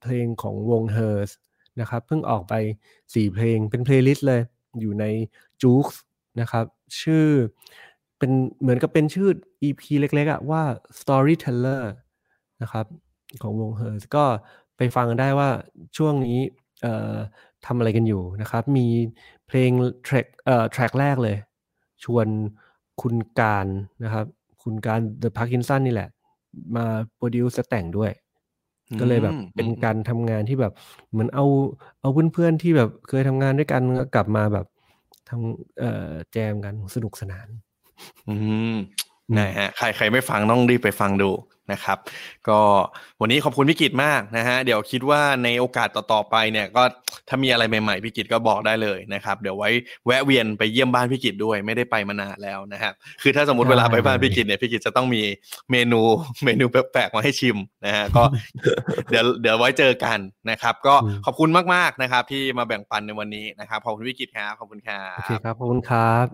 เพลงของวง HERS นะครับเพิ่งออกไป4เพลงเป็น playlist เลยอยู่ใน Joox นะครับชื่อเป็นเหมือนกับเป็นชื่อ EP เล็กๆอ่ะว่า Storyteller นะครับของวง HERS ก็ไปฟังกันได้ว่าช่วงนี้ทำอะไรกันอยู่นะครับมีเพลงแทร็กแรกเลยชวนคุณการนะครับคุณการ The Parkinson นี่แหละมาโปรดิวซ์แต่งด้วยก็เลยแบบเป็นการทำงานที่แบบเหมือนเอาเพื่อนๆที่แบบเคยทำงานด้วยกันกลับมาแบบทำแจมกันสนุกสนานนะฮะใครไม่ฟังต้องรีบไปฟังดูนะครับก็วันนี้ขอบคุณพี่กิจมากนะฮะเดี๋ยวคิดว่าในโอกาสต่อๆไปเนี่ยก็ถ้ามีอะไรใหม่ๆพี่กิจก็บอกได้เลยนะครับเดี๋ยวไว้แวะเวียนไปเยี่ยมบ้านพี่กิจด้วยไม่ได้ไปมานานแล้วนะครับคือถ้าสมมติเวลาไปบ้านพี่กิจเนี่ยพี่กิจจะต้องมีเมนูแปลกๆมาให้ชิมนะฮะก็ เดี๋ยวไว้เจอกันนะครับก็ขอบคุณมากๆนะครับที่มาแบ่งปันในวันนี้นะครับขอบคุณพี่กิจครับขอบคุณครับโอเคครับขอบคุณครับ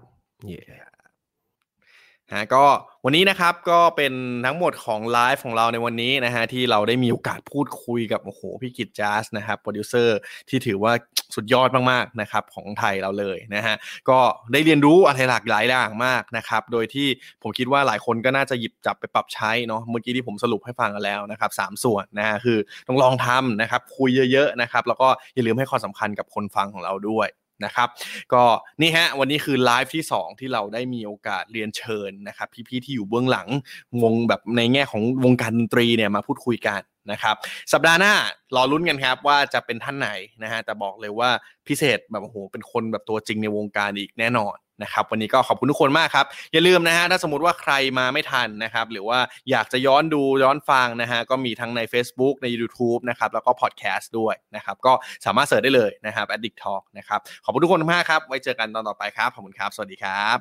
ก็วันนี้นะครับก็เป็นทั้งหมดของไลฟ์ของเราในวันนี้นะฮะที่เราได้มีโอกาสพูดคุยกับโอ้โหพี่กิจจาสนะครับโปรดิวเซอร์ที่ถือว่าสุดยอดมากๆนะครับของไทยเราเลยนะฮะก็ได้เรียนรู้อะไรหลากหลายอย่างมากนะครับโดยที่ผมคิดว่าหลายคนก็น่าจะหยิบจับไปปรับใช้เนาะเมื่อกี้ที่ผมสรุปให้ฟังกันแล้วนะครับ3ส่วนนะฮะคือต้องลองทำนะครับคุยเยอะๆนะครับแล้วก็อย่าลืมให้ความสำคัญกับคนฟังของเราด้วยนะครับก็นี่ฮะวันนี้คือไลฟ์ที่2ที่เราได้มีโอกาสเรียนเชิญนะครับพี่ๆที่อยู่เบื้องหลังวงแบบในแง่ของวงการดนตรีเนี่ยมาพูดคุยกันนะครับสัปดาห์หน้ารอลุ้นกันครับว่าจะเป็นท่านไหนนะฮะแต่บอกเลยว่าพิเศษแบบโอ้โหเป็นคนแบบตัวจริงในวงการอีกแน่นอนนะครับวันนี้ก็ขอบคุณทุกคนมากครับอย่าลืมนะฮะถ้าสมมติว่าใครมาไม่ทันนะครับหรือว่าอยากจะย้อนฟังนะฮะก็มีทั้งใน Facebook ใน YouTube นะครับแล้วก็พอดแคสต์ด้วยนะครับก็สามารถเสิร์ชได้เลยนะครับ Addict Talk นะครับขอบคุณทุกคนมากครับไว้เจอกันตอนต่อไปครับขอบคุณครับสวัสดีครับ